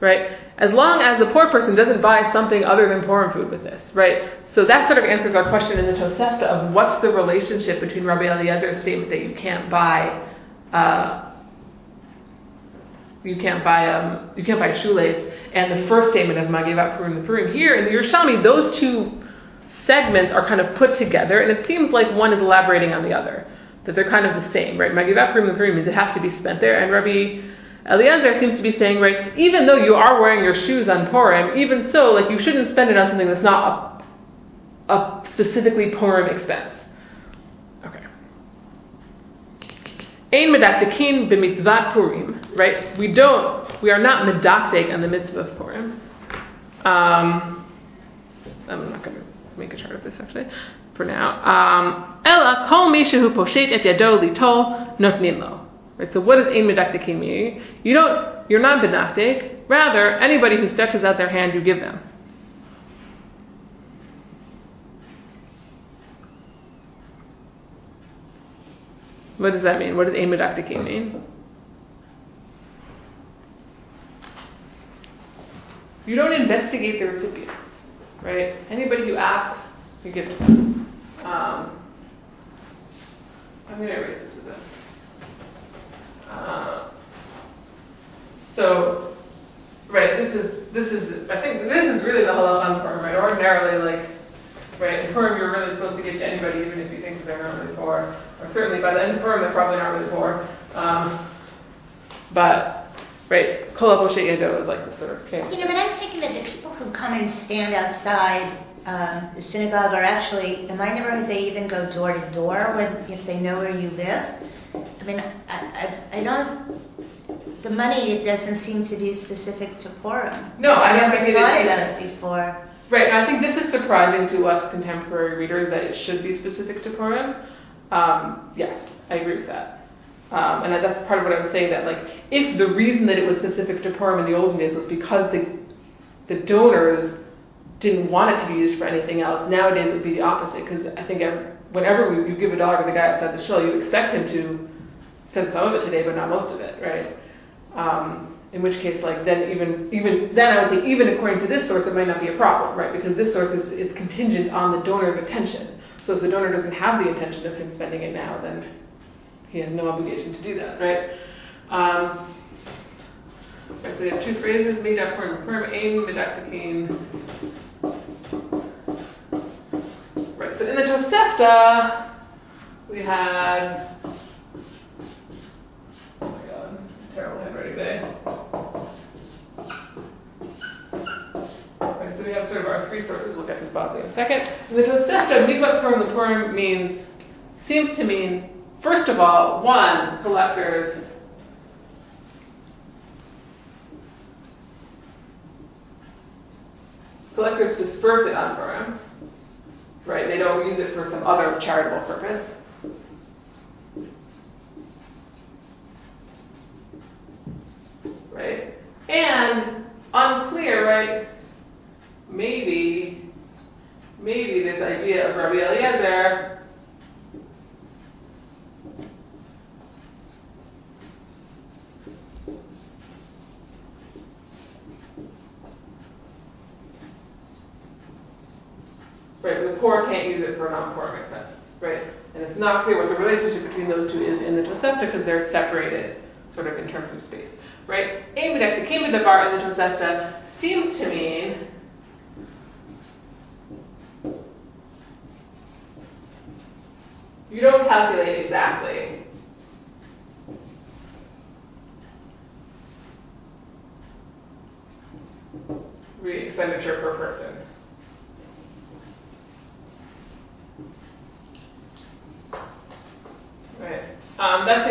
Right? As long as the poor person doesn't buy something other than Purim food with this, right? So that sort of answers our question in the Tosefta of what's the relationship between Rabbi Eliezer's statement that you can't buy... You can't buy a shoelace, and the first statement of Magivat Purim the Purim here in the Yerushalmi, those two segments are kind of put together, and it seems like one is elaborating on the other, that they're kind of the same, right? Magivat Purim the Purim means it has to be spent there, and Rabbi Eliezer seems to be saying, right, even though you are wearing your shoes on Purim, even so, like you shouldn't spend it on something that's not a specifically Purim expense. Ein medakdekin b'mitzvat Purim, right? We are not medakdek on the mitzvah of Purim. I'm not going to make a chart of this actually for now. Ela kol mi shehu poshet et yado litol notnin lo. Right. So what does ein medakdekin mean? You're not medakdek. Rather, anybody who stretches out their hand, you give them. What does that mean? What does Ein Medakdekin mean? You don't investigate the recipients, right? Anybody who asks, you give to them. I'm going to erase this a bit. So, right, this is I think this is really the halakha form, right? Ordinarily, like, right, in Purim you're really supposed to give to anybody, even if you think that they're not really poor. Or certainly by the end of Purim they're probably not really poor. But, right, Kol HaPoshet Yado is like the sort of thing. You know, but I'm thinking that the people who come and stand outside the synagogue are actually, in my neighborhood they even go door to door if they know where you live. I mean, I don't, the money, it doesn't seem to be specific to Purim. No, I never thought about it before. Right, and I think this is surprising to us contemporary readers that it should be specific to Purim. Yes, I agree with that. And that's part of what I was saying, that like, if the reason that it was specific to Purim in the olden days was because the donors didn't want it to be used for anything else, nowadays it would be the opposite, because I think whenever you give $1 to the guy outside the shul, you expect him to spend some of it today, but not most of it, right? In which case, like then, even then, I would say even according to this source, it might not be a problem, right? Because this source is contingent on the donor's intention. So if the donor doesn't have the intention of him spending it now, then he has no obligation to do that, right? So we have two phrases: Ein medakdekin in the Tosefta, we had, oh my god, it's a terrible handwriting day. Okay, so we have sort of our three sources, we'll get to the Bavli in a second. In the Tosefta, mikvah from the Purim means, seems to mean, first of all, one, collectors, disperse it on Purim, right? They don't use it for some other charitable purpose. Right? And unclear, right? Maybe this idea of Rabbi Eliezer poor can't use it for non-poor expenses, right? And it's not clear what the relationship between those two is in the Tosefta because they're separated, sort of in terms of space, right? Amidek, the came in the bar in the Tosefta seems to mean you don't calculate exactly. Expenditure per person.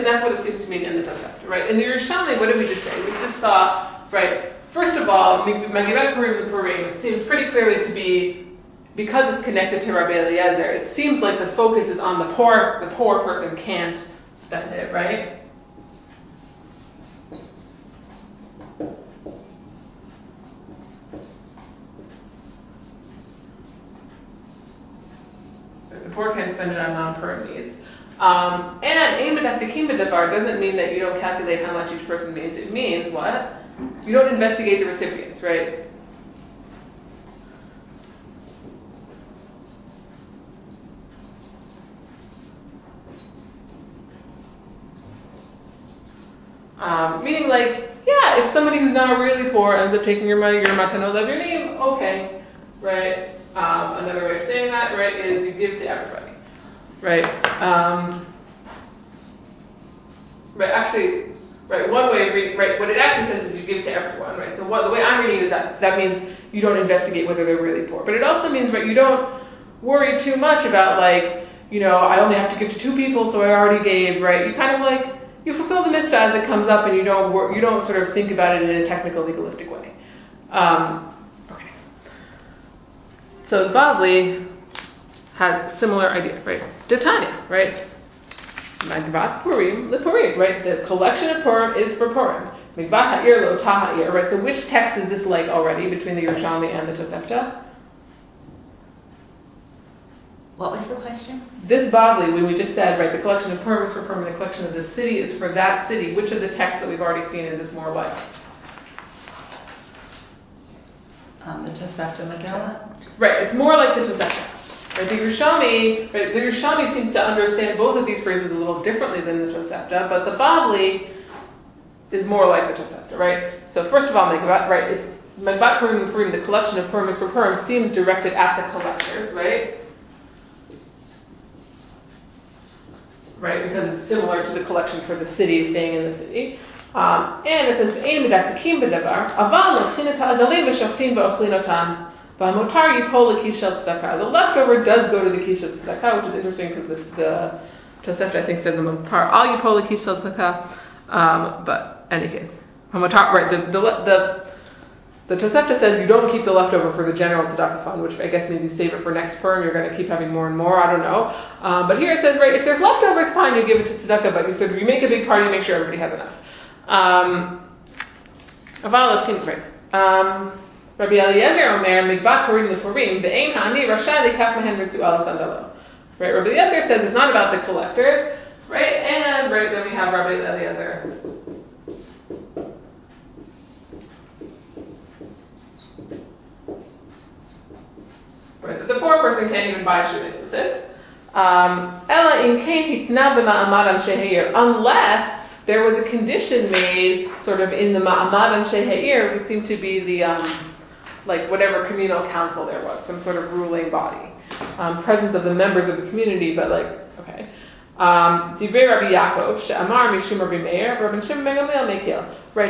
That's what it seems to mean in the Tosefta, right? In the Yerushalmi, what did we just say? We just saw, right, first of all, Megillah Purim and Purim seems pretty clearly to be, because it's connected to Rabbi Eliezer, it seems like the focus is on the poor person can't spend it, right? The poor can't spend it on non-Purim needs. And aim at the Kimba Dabar doesn't mean that you don't calculate how much each person needs. It means what? You don't investigate the recipients, right? Meaning like, yeah, if somebody who's not really poor ends up taking your money, your matanot le-evyonim, okay, right? Another way of saying that, right, is you give to everybody. Right. One way of reading, right, what it actually says is you give to everyone, right? So what the way I'm reading is that means you don't investigate whether they're really poor. But it also means, right, you don't worry too much about like, you know, I only have to give to two people, so I already gave, right? You kind of like you fulfill the mitzvah as it comes up, and you don't sort of think about it in a technical legalistic way. Okay. So the Bavli has similar idea, right? D'tanya, right? Magvat Purim, the Purim, right? The collection of Purim is for Purim. Magvat ha'ir lo ta ha'ir, right? So which text is this like already between the Yerushalmi and the Tosefta? What was the question? This Bavli, when we just said, right, the collection of Purim is for Purim, the collection of the city is for that city. Which of the texts that we've already seen is this more like? The Tosefta Megillah. Right, it's more like the Tosefta. The Yerushalmi seems to understand both of these phrases a little differently than the Tosefta, but the Bavli is more like the Tosefta, right? So first of all, Magvat Purim and Purim, the collection of Purim is for Purim, seems directed at the collectors, right? Right, because it's similar to the collection for the city, staying in the city. And it says, Ein b'dak tekim b'dabar, aval l'chinata adalim v'shoftim v'ochlinotan. The leftover does go to the kish of tzedakah, which is interesting because the Tosefta, I think, said the motar al yipol kish of tzedakah. But any case, right? The Tosefta says you don't keep the leftover for the general tzedakah fund, which I guess means you save it for next Purim. You're going to keep having more and more. I don't know. But here it says, right? If there's leftovers, fine, you give it to tzedakah, but you sort of you make a big party, make sure everybody has enough. Aval seems right. Rabbi Eliezer Omer, Mikvat Purim Lefurim, Ve'ein Ha'ani Rasha Likach Mehen Ritzu Al Sandalo. Right, Rabbi Eliezer says it's not about the collector, right? And right then we have Rabbi Eliezer. Right, the poor person can't even buy shoes with this. Ella in Kehi Tna B'Ma'amad Sheheir, unless there was a condition made, sort of in the Ma'amad Sheheir, which seemed to be the whatever communal council there was, some sort of ruling body. presence of the members of the community, but like, okay. Right,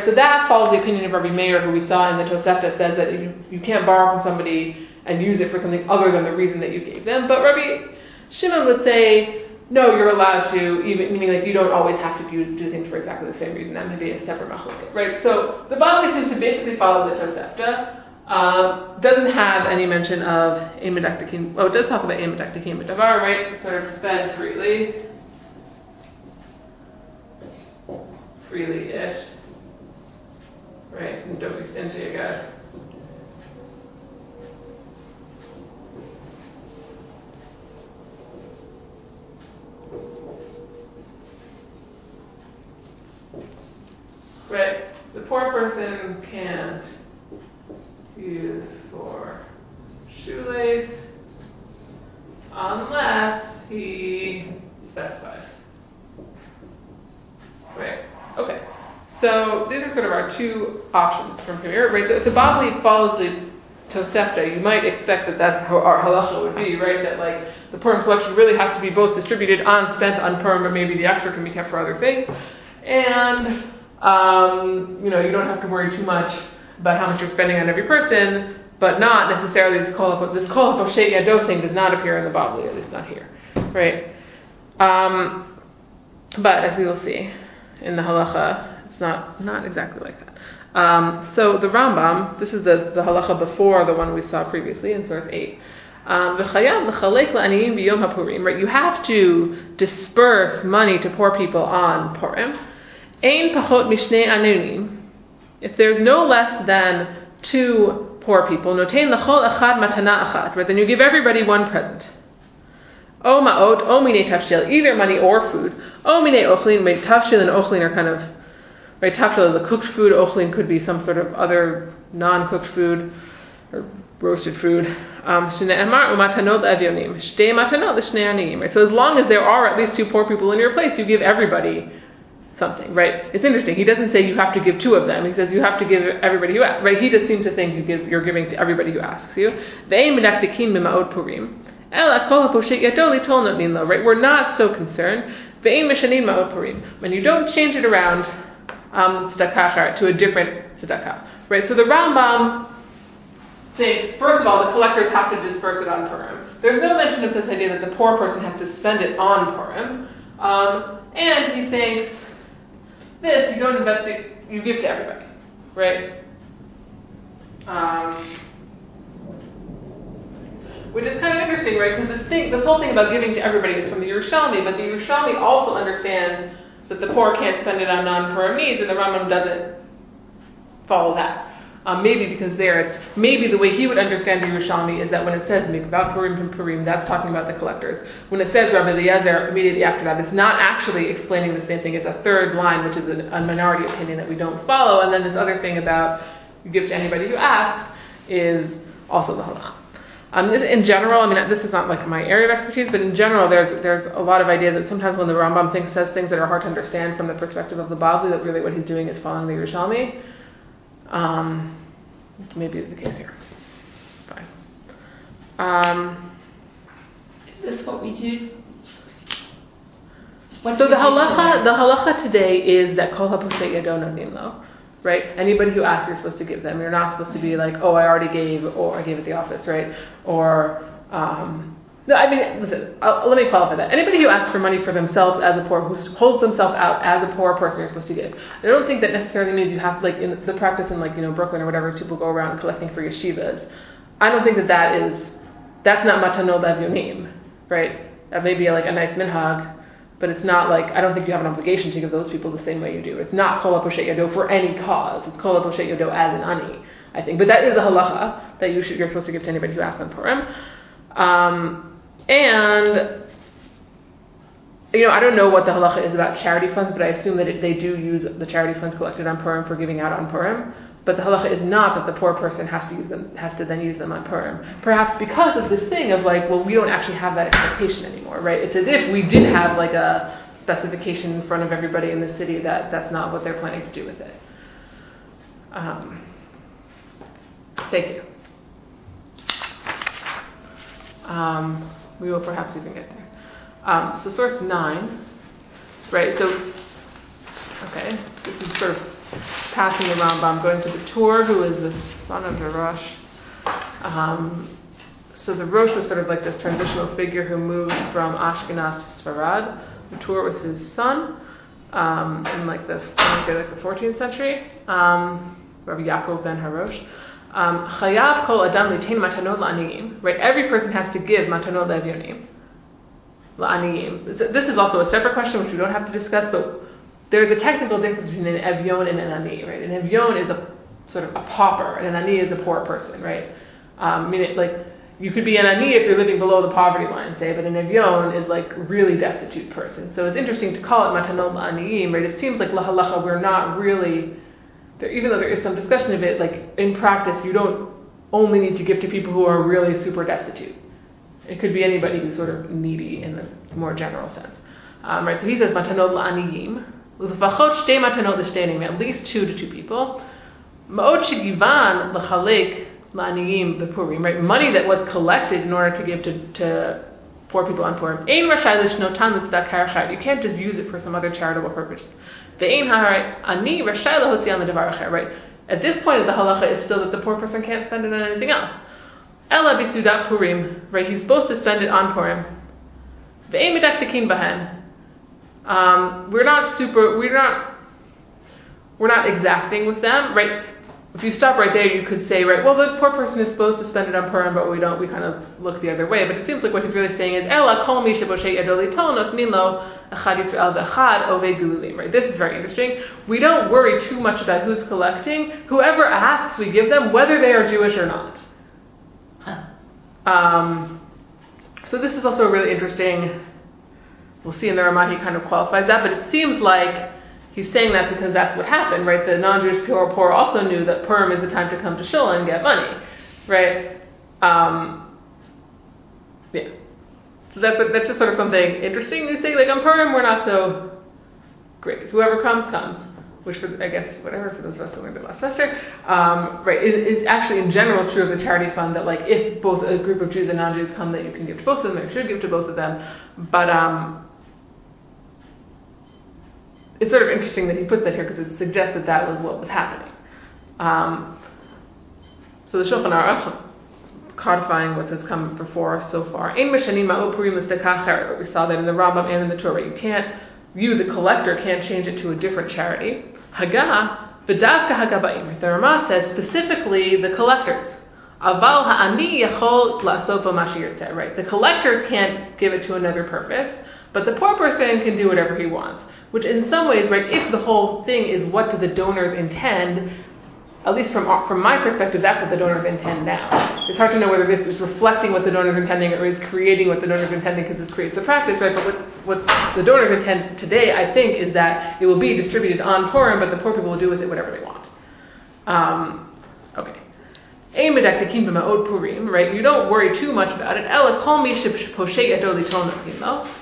so that follows the opinion of Rabbi Meir, who we saw in the Tosefta says that you can't borrow from somebody and use it for something other than the reason that you gave them. But Rabbi Shimon would say, no, you're allowed to, even meaning like you don't always have to do things for exactly the same reason. That may be a separate machlokes, right? So the Bavli seems to basically follow the Tosefta. Doesn't have any mention of amidaktikim. Oh, it does talk about amidaktikim, but davar, right? Sort of spend freely. Freely-ish. Right, and don't be stingy, I guess. Right, the poor person can't use for shoelace unless he specifies. Right, okay. So these are sort of our two options from here, right? So if the Bavli follows the Tosefta, you might expect that that's how our halacha would be, right? That like the Purim collection really has to be both distributed on, spent on Purim, but maybe the extra can be kept for other things. And, you don't have to worry too much about how much you're spending on every person, but not necessarily this call-up of Shei Yado thing does not appear in the Bavli, at least not here, right? But as we will see in the halacha, not exactly like that. So the Rambam, this is the halacha before the one we saw previously in source 8. Right, you have to disperse money to poor people on Purim. If there's no less than two poor people, right, then you give everybody one present. O ma'ot, o mine tafshil, either money or food. O mine ochlin, tafshil and ochlin are kind of, right, tafshil is the cooked food, ochlin could be some sort of other non-cooked food, or roasted food. Matanot le-evyonim, right, so as long as there are at least two poor people in your place, you give everybody something, right? It's interesting, he doesn't say you have to give two of them, he says you have to give everybody who asks, right? He just seems to think you're giving to everybody who asks you. Right, we're not so concerned. When you don't change it around to a different tzedakah, right? So the Rambam thinks, first of all, the collectors have to disperse it on Purim. There's no mention of this idea that the poor person has to spend it on Purim, and he thinks this, you don't investigate, you give to everybody, right? Which is kind of interesting, right? Because this whole thing about giving to everybody is from the Yerushalmi, but the Yerushalmi also understands that the poor can't spend it on non-Purim needs, and the Rambam doesn't follow that. Maybe because maybe the way he would understand the Yerushalmi is that when it says mikvah Purim from Purim, that's talking about the collectors. When it says Rabbi Eliezer immediately after that, it's not actually explaining the same thing. It's a third line, which is a minority opinion that we don't follow. And then this other thing about you give to anybody who asks is also the halacha. In general, this is not like my area of expertise, but in general, there's a lot of ideas that sometimes when the Rambam says things that are hard to understand from the perspective of the Bavli, that really what he's doing is following the Yerushalmi. Maybe is the case here. Fine. Is this what we do? So the halacha today is that kol haposei yado notim lo, right? Anybody who asks, you're supposed to give them. You're not supposed to be like, oh, I already gave, or I gave at the office, right? Or listen. Let me qualify that. Anybody who asks for money for themselves as a poor, who holds themselves out as a poor person, you're supposed to give. I don't think that necessarily means you have, like, in the practice in, like, Brooklyn or whatever, people go around collecting for yeshivas. I don't think that's not matanot le-evyonim, right? That may be like a nice minhag, but it's not like, I don't think you have an obligation to give those people the same way you do. It's not kol haposhet yado for any cause. It's kol haposhet yado as an ani, I think. But that is a halacha that you're supposed to give to anybody who asks on Purim. And, I don't know what the halacha is about charity funds, but I assume that they do use the charity funds collected on Purim for giving out on Purim. But the halacha is not that the poor person has to then use them on Purim. Perhaps because of this thing of like, well, we don't actually have that expectation anymore, right? It's as if we did have like a specification in front of everybody in the city that that's not what they're planning to do with it. Thank you. We will perhaps even get there. So source 9, right? So, okay, this is sort of passing the Rambam, going to the Tur, who is the son of the Rosh. So the Rosh was sort of like this transitional figure who moved from Ashkenaz to Sfarad. The Tur was his son, in the 14th century. Rabbi Yaakov ben Harosh. Chayav kol adam litain matanot la'aniim. Right, every person has to give matanot le-evyonim. This is also a separate question which we don't have to discuss, but there's a technical difference between an evyon and an ani, right? An evyon is a sort of a pauper, and an ani is a poor person, right? Meaning, like, you could be an ani if you're living below the poverty line, say, but an evyon is like really destitute person. So it's interesting to call it matanot la'aniim, right? It seems like lahalacha, we're not really, there, even though there is some discussion of it, like in practice, you don't only need to give to people who are really super destitute. It could be anybody who's sort of needy in the more general sense. Right? So he says, matanot la'aniyim. L'fachot shtei matanot l'shteinim. At least two to two people. Ma'ot shegivan l'chalek la'aniyim b'purim. Right? Money that was collected in order to give to poor people on Purim. Ein rashai l'shnotan l'tzedakah achar. You can't just use it for some other charitable purpose. Ve'ein ha'arei ani rashai l'hotzian l'davar achar. Right? At this point, the halacha is still that the poor person can't spend it on anything else. Ela bisudat Purim, right? He's supposed to spend it on Purim. Ve'ei medaktikin bahen. We're not exacting with them, right? If you stop right there, you could say, right, well, the poor person is supposed to spend it on Purim, but we don't. We kind of look the other way. But it seems like what he's really saying is Ela kol mi sheboshei yado litol notnin lo echad Yisrael v'echad ovei gululim. Right? This is very interesting. We don't worry too much about who's collecting. Whoever asks, we give them, whether they are Jewish or not. So this is also really interesting. We'll see in the Rama, he kind of qualifies that, but it seems like he's saying that because that's what happened, right? The non-Jewish poor also knew that Purim is the time to come to Shul and get money, right? Yeah. So that's just sort of something interesting to say. Like on Purim, we're not so great. Whoever comes. Which for, I guess, whatever, for those of us who learned it last semester, right, is actually in general true of the charity fund that, like, if both a group of Jews and non-Jews come, that you can give to both of them, or you should give to both of them. But it's sort of interesting that he puts that here because it suggests that that was what was happening. So the Shulchan Aruch, codifying what has come before so far. We saw that in the Rambam and in the Torah. You, the collector, can't change it to a different charity. Haga, v'davka hagabaim. The Rama says specifically the collectors. Aval ha'ani yachol la'asot bo ma sheyirtzeh. Right? The collectors can't give it to another purpose, but the poor person can do whatever he wants. Which, in some ways, right, if the whole thing is what do the donors intend, at least from my perspective, that's what the donors intend now. It's hard to know whether this is reflecting what the donors are intending or is creating what the donors are intending because this creates the practice, right? But what the donors intend today, I think, is that it will be distributed on Purim, but the poor people will do with it whatever they want. Okay. Right? You don't worry too much about it.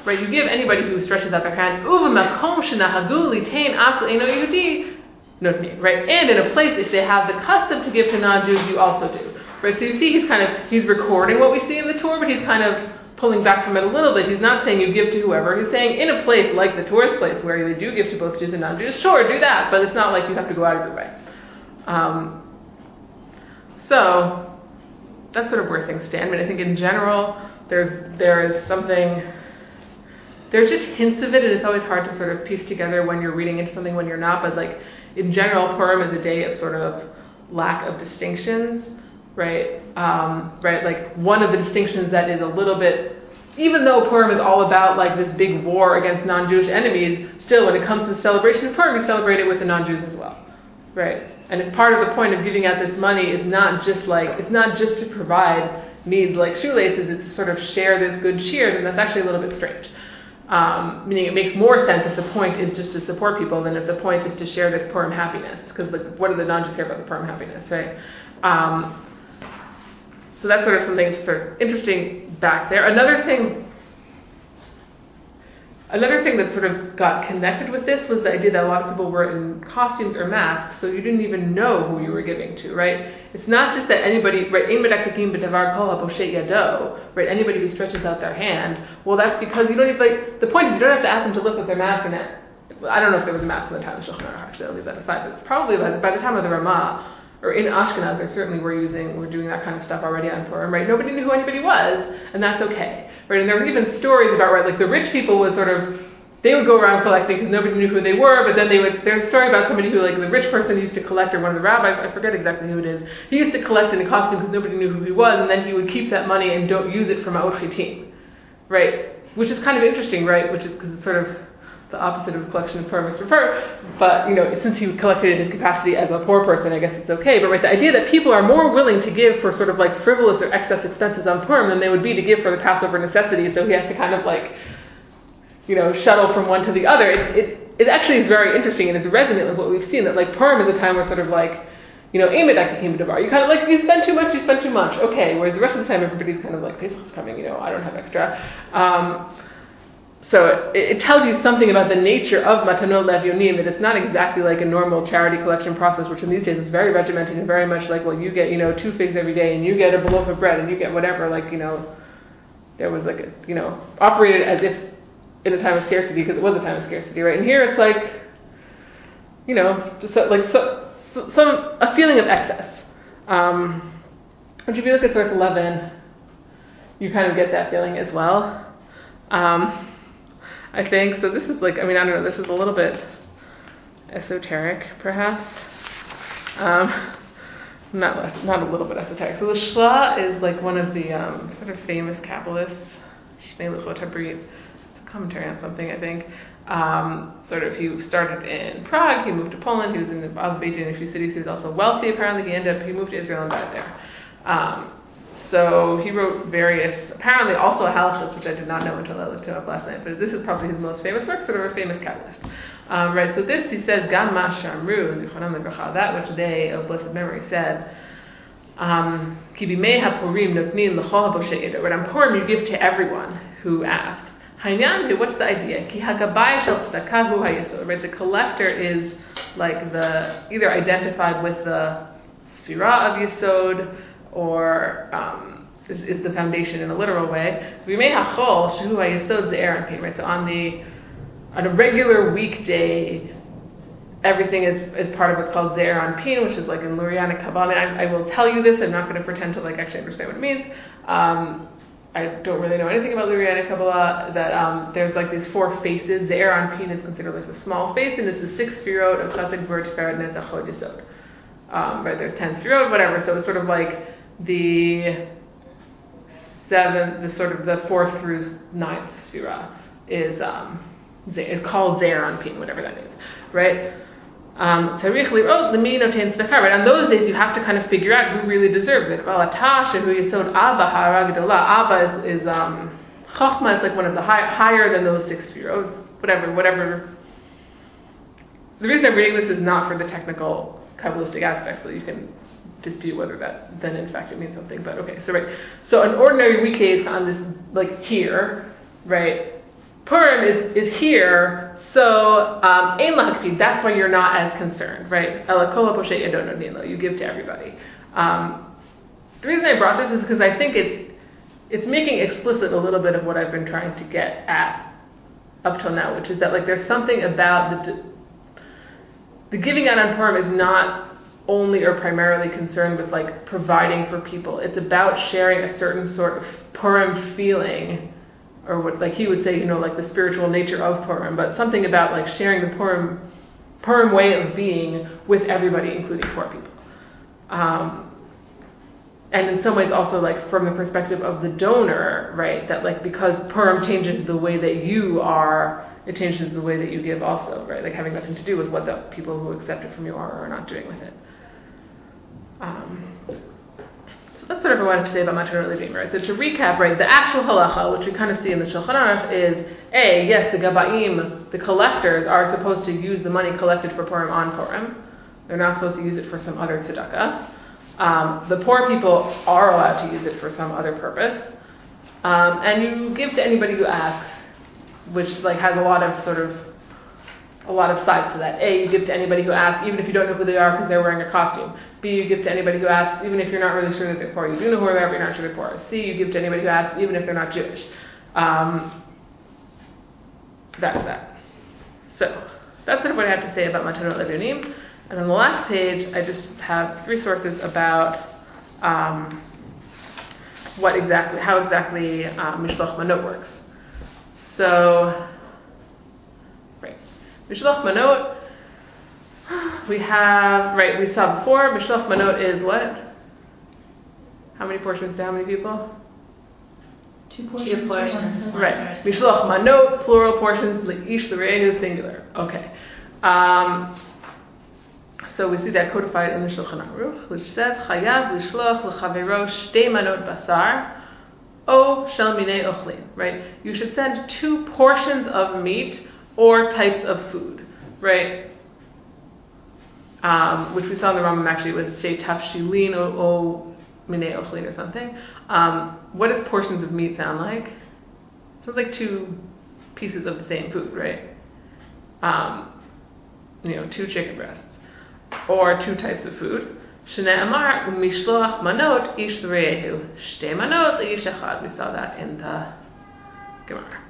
Right? You give anybody who stretches out their hand. Right, and in a place, if they have the custom to give to non-Jews, you also do. Right, so you see, he's recording what we see in the Torah, but he's kind of pulling back from it a little bit. He's not saying you give to whoever. He's saying in a place like the Torah's place, where they do give to both Jews and non-Jews, sure, do that, but it's not like you have to go out of your way. So that's sort of where things stand. But I think in general, there is something. There's just hints of it, and it's always hard to sort of piece together when you're reading into something when you're not. But like in general, Purim is a day of sort of lack of distinctions, right? Right, like one of the distinctions that is a little bit, even though Purim is all about like this big war against non-Jewish enemies, still when it comes to the celebration of Purim, you celebrate it with the non-Jews as well, right? And if part of the point of giving out this money is not just like it's not just to provide needs like shoelaces, it's to sort of share this good cheer, then that's actually a little bit strange. Meaning it makes more sense if the point is just to support people than if the point is to share this Purim happiness, because like, what do the non-Jews care about the Purim happiness, right? So that's sort of something just sort of interesting back there. Another thing Another thing that sort of got connected with this was the idea that a lot of people were in costumes or masks, so you didn't even know who you were giving to, right? It's not just that anybody, right, anybody who stretches out their hand, well, that's because you don't even, like, the point is you don't have to ask them to look with their mask or not. I don't know if there was a mask in the time of Shulchan Aruch, so I'll leave that aside, but probably by the time of the Rama, or in Ashkenaz, they certainly were doing that kind of stuff already on Purim, right? Nobody knew who anybody was, and that's okay. Right, and there were even stories about, right, like the rich people would sort of, they would go around collecting because nobody knew who they were, but then there's a story about somebody who, like, the rich person used to collect, or one of the rabbis, I forget exactly who it is, he used to collect in a costume because nobody knew who he was, and then he would keep that money and don't use it for ma'od chitim, right? Which is kind of interesting, right? Which is because it's sort of the opposite of a collection of Purim is refer, but, you know, since he collected in his capacity as a poor person, I guess it's okay, but, right, the idea that people are more willing to give for sort of, like, frivolous or excess expenses on Purim than they would be to give for the Passover necessity, so he has to kind of, like, you know, shuttle from one to the other. It actually is very interesting, and it's resonant with what we've seen, that, like, Purim is a time where sort of, like, you know, aim it back to Kim Devar. You kind of, like, you spend too much, okay, whereas the rest of the time everybody's kind of like, Pesach's coming, you know, I don't have extra. So it tells you something about the nature of matanot le-evyonim, that it's not exactly like a normal charity collection process, which in these days is very regimented and very much like, well, you get, you know, 2 figs every day, and you get a loaf of bread, and you get whatever, like, you know, there was like a, you know, operated as if in a time of scarcity, because it was a time of scarcity, right? And here it's like, you know, just like a feeling of excess. Which if you look at source 11, you kind of get that feeling as well. I think, so this is like, I mean, I don't know, this is a little bit esoteric, perhaps. Not a little bit esoteric. So the Shla is like one of the sort of famous Kabbalists, it's a commentary on something, I think. Sort of, he started in Prague, he moved to Poland, he was in Azerbaijan in a few cities, he was also wealthy, apparently he moved to Israel and died there. So he wrote various, apparently also halachos, which I did not know until I looked him up last night, but this is probably his most famous work, sort of a famous Kabbalist. Right, so this, he says, Gam ma shamru, zichronam livracha, that which they of blessed memory said, Ki bimei hapurim notnin l'chol habosheh yada, right, on Purim you give to everyone who asks. Hainyan, what's the idea? Ki hagabai shel tzedakah hu hayesod, right, the collector is like either identified with the sfirah of yesod, or is the foundation in a literal way. Right? So on a regular weekday, everything is part of what's called Ze'er Anpin, which is like in Lurianic Kabbalah. I will tell you this. I'm not going to pretend to like actually understand what it means. I don't really know anything about Lurianic Kabbalah. That there's like these 4 faces. Ze'er Anpin is considered like the small face, and it's the 6 sefirot of Chesed, Gvur, Tiferet, Netzach, Hod, Yesod. Right? There's 10 sefirot, whatever. So it's sort of like the 4th through 9th sefirah is called Ze'er Anpin, whatever that is, right? Right? On those days, you have to kind of figure out who really deserves it. Abba is Chochmah, it's like one of the higher than those 6 sefirot, whatever. The reason I'm reading this is not for the technical Kabbalistic aspects, so you can dispute whether that then in fact it means something, but okay, so right, so an ordinary weekday is on this, like here, right? Purim is here, so ein lahakpid, that's why you're not as concerned, right? Ela kol haposheh yado notnin lo, you give to everybody. The reason I brought this is because I think it's making explicit a little bit of what I've been trying to get at up till now, which is that like there's something about the giving out on Purim is not only or primarily concerned with like providing for people. It's about sharing a certain sort of Purim feeling, or what like he would say, you know, like the spiritual nature of Purim, but something about like sharing the Purim way of being with everybody, including poor people. And in some ways also like from the perspective of the donor, right, that like because Purim changes the way that you are, it changes the way that you give also, right, like having nothing to do with what the people who accept it from you are or are not doing with it. So that's what I wanted to say about matanot le-evyonim, right? So to recap, right, the actual halacha, which we kind of see in the Shulchan Aruch, is A, yes, the gabaim, the collectors, are supposed to use the money collected for Purim on Purim. They're not supposed to use it for some other tzedakah. The poor people are allowed to use it for some other purpose. And you give to anybody who asks, which like has a lot of sort of a lot of sides to that. A, you give to anybody who asks, even if you don't know who they are because they're wearing a costume. B, you give to anybody who asks, even if you're not really sure that they're poor. You do know who they are, but you're not sure they're poor. C, you give to anybody who asks, even if they're not Jewish. That's that. So that's sort of what I have to say about matanot le-evyonim. And on the last page, I just have three sources about how exactly mishloach manot works. So, mishloach manot, we saw before, mishloach manot is what? How many portions to how many people? Two portions. Right. Mishloach manot, plural portions, leish l're'ehu is singular. Okay. So we see that codified in the Shulchan Aruch, which says, Chayav l'shloch l'chavero shtei manot basar o shel minei ochlin. Right? You should send two portions of meat or types of food, right? Which we saw in the Rambam actually was say tafshilin o minei ochlin or something. What does portions of meat sound like? It sounds like two pieces of the same food, right? Two chicken breasts or two types of food. Shnei amar mishloach manot ish l're'ehu shtei manot l'ish echad. We saw that in the Gemara.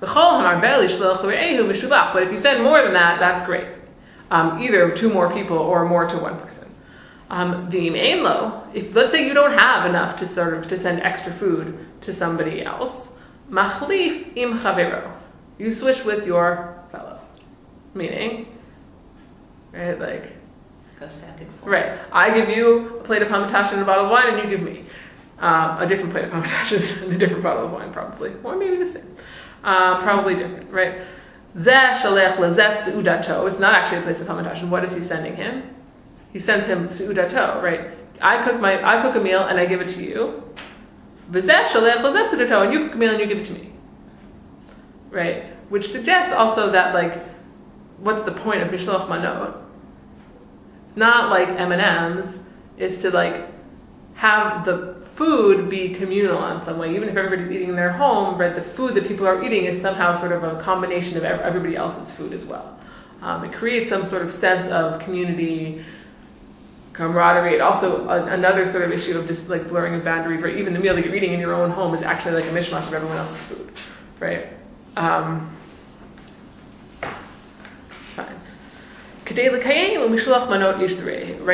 But if you send more than that, that's great. Either two more people or more to one person. If let's say you don't have enough to send extra food to somebody else, machlif im chavero, you switch with your fellow. Meaning, right, like goes back and forth. Right, I give you a plate of hamatash and a bottle of wine, and you give me a different plate of hamatash and a different bottle of wine, probably, or maybe the same. Probably different, right? Zeh shalech lezeh seudato. It's not actually a place of hamatash. And what is he sending him? He sends him seudato, right? I cook a meal and I give it to you. V'zeh shalech lezeh seudato, and you cook a meal and you give it to me, right? Which suggests also that like, what's the point of mishloach manot? Not like M&Ms. It's to like have the food be communal in some way. Even if everybody's eating in their home, but the food that people are eating is somehow sort of a combination of everybody else's food as well. It creates some sort of sense of community, camaraderie. It also another sort of issue of just like blurring of boundaries, where even the meal that you're eating in your own home is actually like a mishmash of everyone else's food, right? Fine. Right,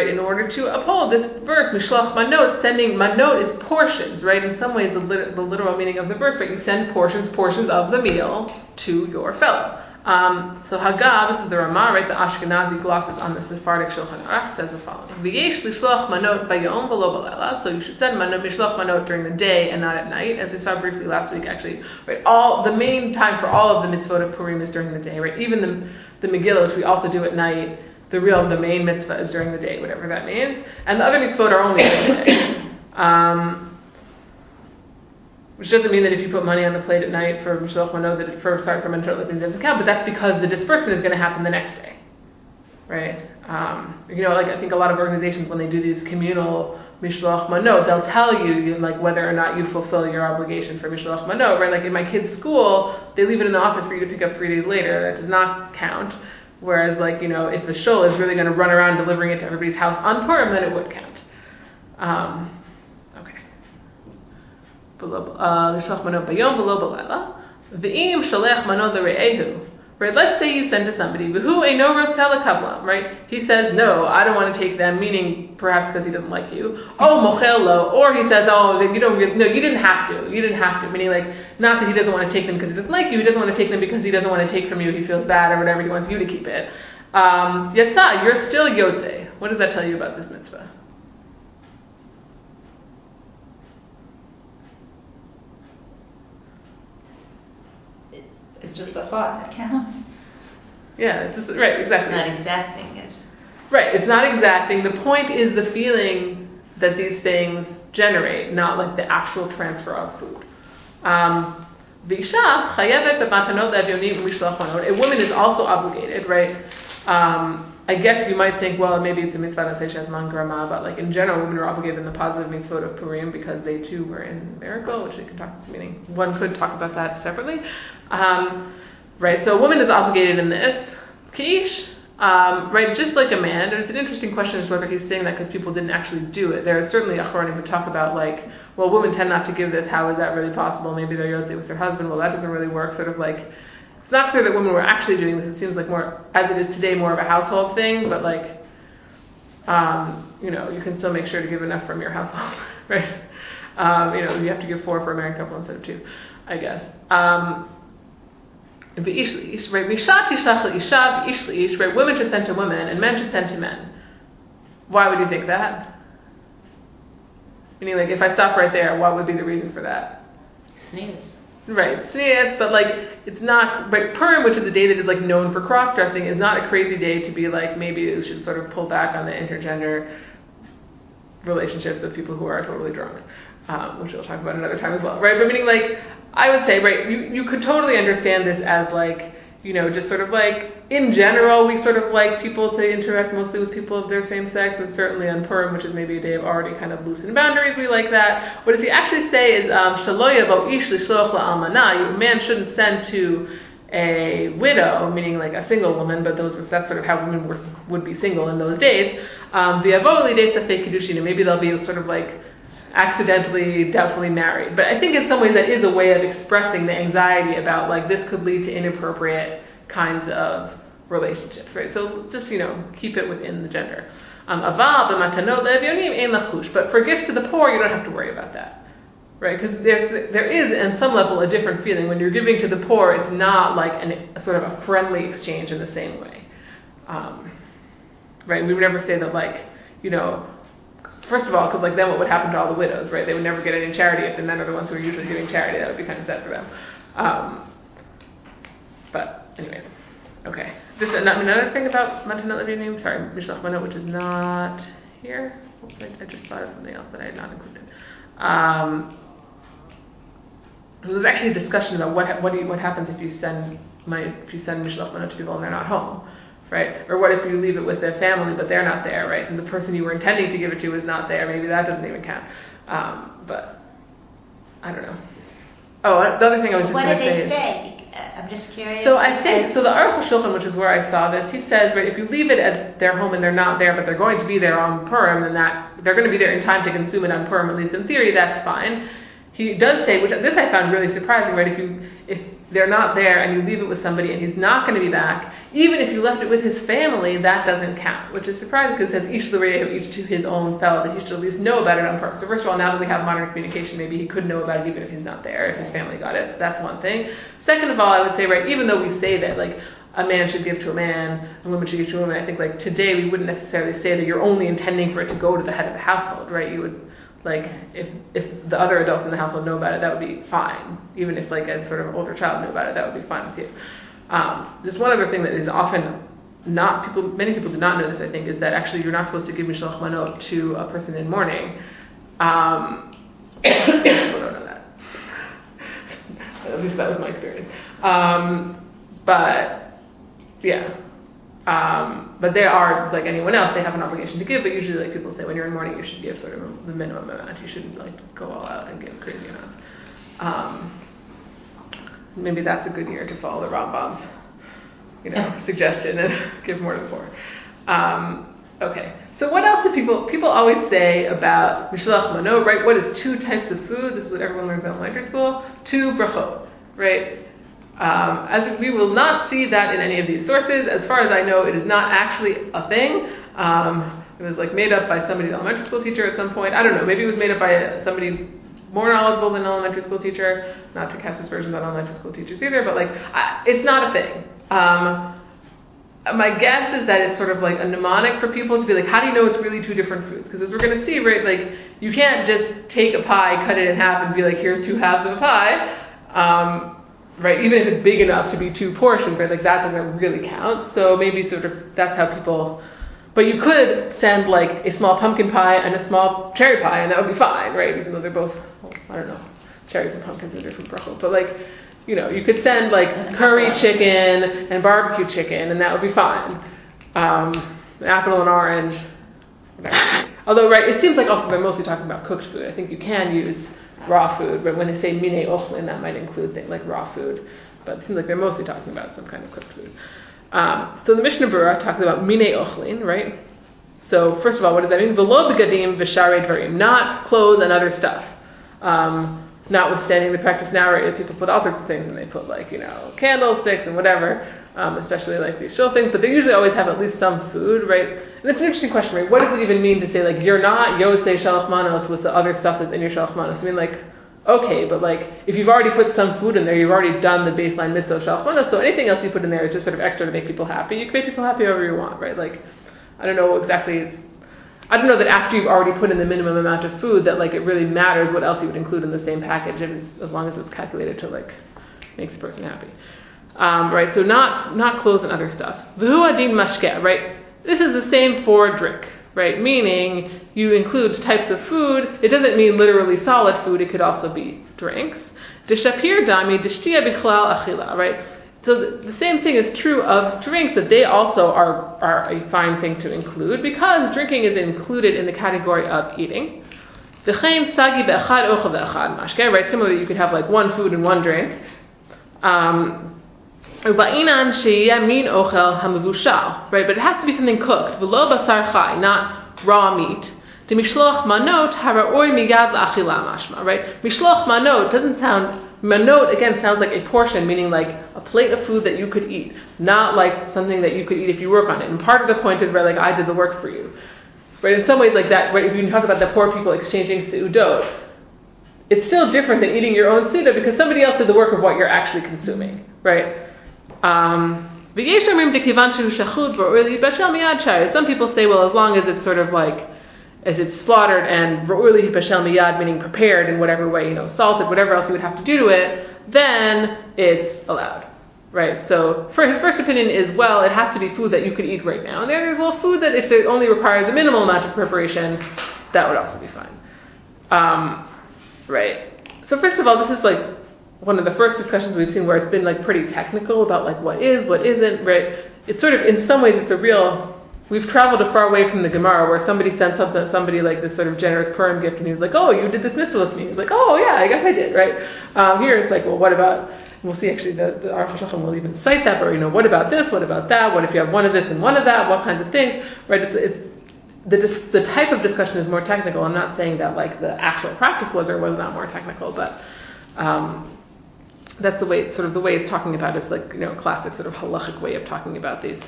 in order to uphold this verse, mishloach manot, sending manot is portions, right? In some ways, the literal meaning of the verse, right? You send portions of the meal to your fellow. So Hagav, this is the Rama, right? The Ashkenazi glosses on the Sephardic Shulchan Aruch says the following: V'yesh l'shloach manot bayom v'lo b'leila. So you should send mishloach manot during the day and not at night, as we saw briefly last week, actually. Right, all the main time for all of the mitzvot of Purim is during the day, right? Even the Megillah, which we also do at night, the main mitzvah is during the day, whatever that means. And the other mitzvot are only during the day. Which doesn't mean that if you put money on the plate at night for mishloach manot, for matanot le-evyonim doesn't count, but that's because the disbursement is going to happen the next day, right? I think a lot of organizations, when they do these communal mishloach manot, they'll tell you like whether or not you fulfill your obligation for mishloach manot, right? Like in my kid's school, they leave it in the office for you to pick up 3 days later. That does not count. Whereas if the shul is really going to run around delivering it to everybody's house on Purim, then it would count. Okay. Mishloach manot bayom v'lo b'leila. V'im shalech manot l're'ehu. Right, let's say you send to somebody, v'hu eino rotzeh lekablam, right? He says, no, I don't want to take them, meaning perhaps because he doesn't like you. Oh, mochel lo, or he says, you didn't have to, meaning like, not that he doesn't want to take them because he doesn't like you, he doesn't want to take them because he doesn't want to take from you, he feels bad or whatever, he wants you to keep it. Yatsa, you're still yotze. What does that tell you about this mitzvah? It's just the thought that counts. Yeah, it's just, right, exactly. It's not exacting it. Right, it's not exacting. The point is the feeling that these things generate, not like the actual transfer of food. A woman is also obligated, right? I guess you might think, well, maybe it's a mitzvah that says Shazman Rama, but like in general, women are obligated in the positive mitzvah of Purim because they too were in miracle, which we could talk. Meaning, one could talk about that separately, right? So, a woman is obligated in this kish, right? Just like a man. And it's an interesting question as to whether he's saying that because people didn't actually do it. There is certainly a Achronim who talk about like, well, women tend not to give this. How is that really possible? Maybe they're yotze with their husband. Well, that doesn't really work. Sort of like. It's not clear that women were actually doing this. It seems like more, as it is today, more of a household thing, but like, you know, you can still make sure to give enough from your household, right? You know, you have to give 4 for a married couple instead of 2, I guess. Right? Women should send to women, and men should send to men. Why would you think that? Meaning, like, if I stop right there, what would be the reason for that? Sneeze. Right, sneeze, but like, it's not, but Purim, which is a day that is like known for cross-dressing, is not a crazy day to be like, maybe you should sort of pull back on the intergender relationships of people who are totally drunk, which we'll talk about another time as well, right? But meaning like, I would say, right, you could totally understand this as like, you know, just sort of like, in general, we sort of like people to interact mostly with people of their same sex, and certainly on Purim, which is maybe a day of already kind of loosened boundaries, we like that. What does he actually say is, Shalo yavo ish lishloach la'almana, a man shouldn't send to a widow, meaning like a single woman, but that's sort of how women would be single in those days. Maybe they'll be sort of like, accidentally, doubtfully married. But I think in some ways that is a way of expressing the anxiety about like this could lead to inappropriate kinds of relationships, right? So just, you know, keep it within the gender. But for gifts to the poor, you don't have to worry about that, right? Because there is, on some level, a different feeling. When you're giving to the poor, it's not like a sort of a friendly exchange in the same way, right? We would never say that, like, you know, first of all, because like then what would happen to all the widows, right? They would never get any charity if the men are the ones who are usually giving charity. That would be kind of sad for them. But anyway, okay. Just another thing about matanot le-evyonim. Sorry, mishloach manot, which is not here. I just thought of something else that I had not included. There was actually a discussion about what happens if you send mishloach manot to people and they're not home. Right? Or what if you leave it with their family, but they're not there, right? And the person you were intending to give it to is not there. Maybe that doesn't even count. But I don't know. Oh, the other thing I was just going to say. What did they say? I'm just curious. So I think so. The Aruch HaShulchan, which is where I saw this, he says, right, if you leave it at their home and they're not there, but they're going to be there on Purim, then that they're going to be there in time to consume it on Purim, at least in theory, that's fine. He does say, which this I found really surprising, right? If they're not there and you leave it with somebody and he's not going to be back, even if you left it with his family, that doesn't count, which is surprising because it says each to his own fellow, that he should at least know about it on Purim. So first of all, now that we have modern communication, maybe he could know about it even if he's not there, if his family got it. So that's one thing. Second of all, I would say, right, even though we say that, like, a man should give to a man, a woman should give to a woman, I think, like, today we wouldn't necessarily say that you're only intending for it to go to the head of the household, right? You would, like, if the other adults in the household know about it, that would be fine. Even if, like, a sort of older child knew about it, that would be fine with you. Just one other thing that is often not people, many people do not know this, I think, is that actually you're not supposed to give mishloach manot to a person in mourning. People don't know that. At least that was my experience. But yeah. But they are, like anyone else, they have an obligation to give, but usually like people say when you're in mourning you should give sort of the minimum amount. You shouldn't like go all out and give crazy amounts. Maybe that's a good year to follow the Rambam's, you know, suggestion and give more than 4. Okay. So what else do people always say about mishloach manot, right? What is 2 types of food? This is what everyone learns in elementary school. 2 brachot, right? As we will not see that in any of these sources. As far as I know, it is not actually a thing. It was like made up by somebody's elementary school teacher at some point. I don't know. Maybe it was made up by somebody more knowledgeable than an elementary school teacher. Not to cast aspersions on elementary school teachers either, but like, it's not a thing. My guess is that it's sort of like a mnemonic for people to be like, how do you know it's really 2 different foods? Because as we're going to see, right, like you can't just take a pie, cut it in half, and be like, here's 2 halves of a pie. Right, even if it's big enough to be 2 portions, right, like that doesn't really count. So maybe sort of that's how people, but you could send like a small pumpkin pie and a small cherry pie, and that would be fine, right? Even though they're both, well, I don't know, cherries and pumpkins are different brachot, but like, you know, you could send like curry chicken and barbecue chicken, and that would be fine, an apple, an orange, whatever. Although, right, it seems like also they're mostly talking about cooked food. I think you can use raw food, but when they say mine ochlin, that might include things like raw food. But it seems like they're mostly talking about some kind of cooked food. So the Mishnah Berurah talks about mine ochlin, right? So first of all, what does that mean? V'lo b'gadim v'share dvarim, not clothes and other stuff. Notwithstanding the practice now, right, people put all sorts of things, and they put like, candlesticks and whatever, especially like these shul things, but they usually always have at least some food, right? And it's an interesting question, right? What does it even mean to say like you're not Yotze Shalach Manos with the other stuff that's in your Shalach Manos? I mean, like, okay, but like if you've already put some food in there, you've already done the baseline mitzvah of Shalach Manos, so anything else you put in there is just sort of extra to make people happy. You can make people happy however you want, right? Like, I don't know that after you've already put in the minimum amount of food that like it really matters what else you would include in the same package, as long as it's calculated to like makes the person happy, right? So not clothes and other stuff. V'hu adin mashkeh, right? This is the same for drink, right? Meaning you include types of food. It doesn't mean literally solid food. It could also be drinks. Deshapir dami deshtia bichlal achila, right? So the same thing is true of drinks, that they also are a fine thing to include because drinking is included in the category of eating. Right? Similarly, you could have like one food and one drink. Right? But it has to be something cooked, not raw meat. The mishloach manot haraoy miyad la'achila mashma, right? Mishloach manot doesn't sound. Manot, again, sounds like a portion, meaning like a plate of food that you could eat, not like something that you could eat if you work on it. And part of the point is where, like, I did the work for you. Right? In some ways, like that, right, if you talk about the poor people exchanging seudot, it's still different than eating your own seudah because somebody else did the work of what you're actually consuming, right? Some people say, well, as long as it's sort of like, as it's slaughtered and ra'uli bashel miyad, meaning prepared in whatever way, salted, whatever else you would have to do to it, then it's allowed, right? So for his first opinion is, well, it has to be food that you could eat right now. And there's, well, food that if it only requires a minimal amount of preparation, that would also be fine. Right. So first of all, this is like one of the first discussions we've seen where it's been like pretty technical about like what is, what isn't, right? It's sort of, in some ways, it's a real... We've traveled a far away from the Gemara where somebody sent somebody like this sort of generous Purim gift and he was like, oh, you did this mitzvah with me. He's like, oh, yeah, I guess I did, right? Here it's like, well, what about, we'll see actually the Aruch HaShulchan will even cite that, but what about this, what about that, what if you have one of this and one of that, what kinds of things, right? The type of discussion is more technical. I'm not saying that like the actual practice was or was not more technical, but that's the way, sort of the way it's talking about is like, classic sort of halachic way of talking about these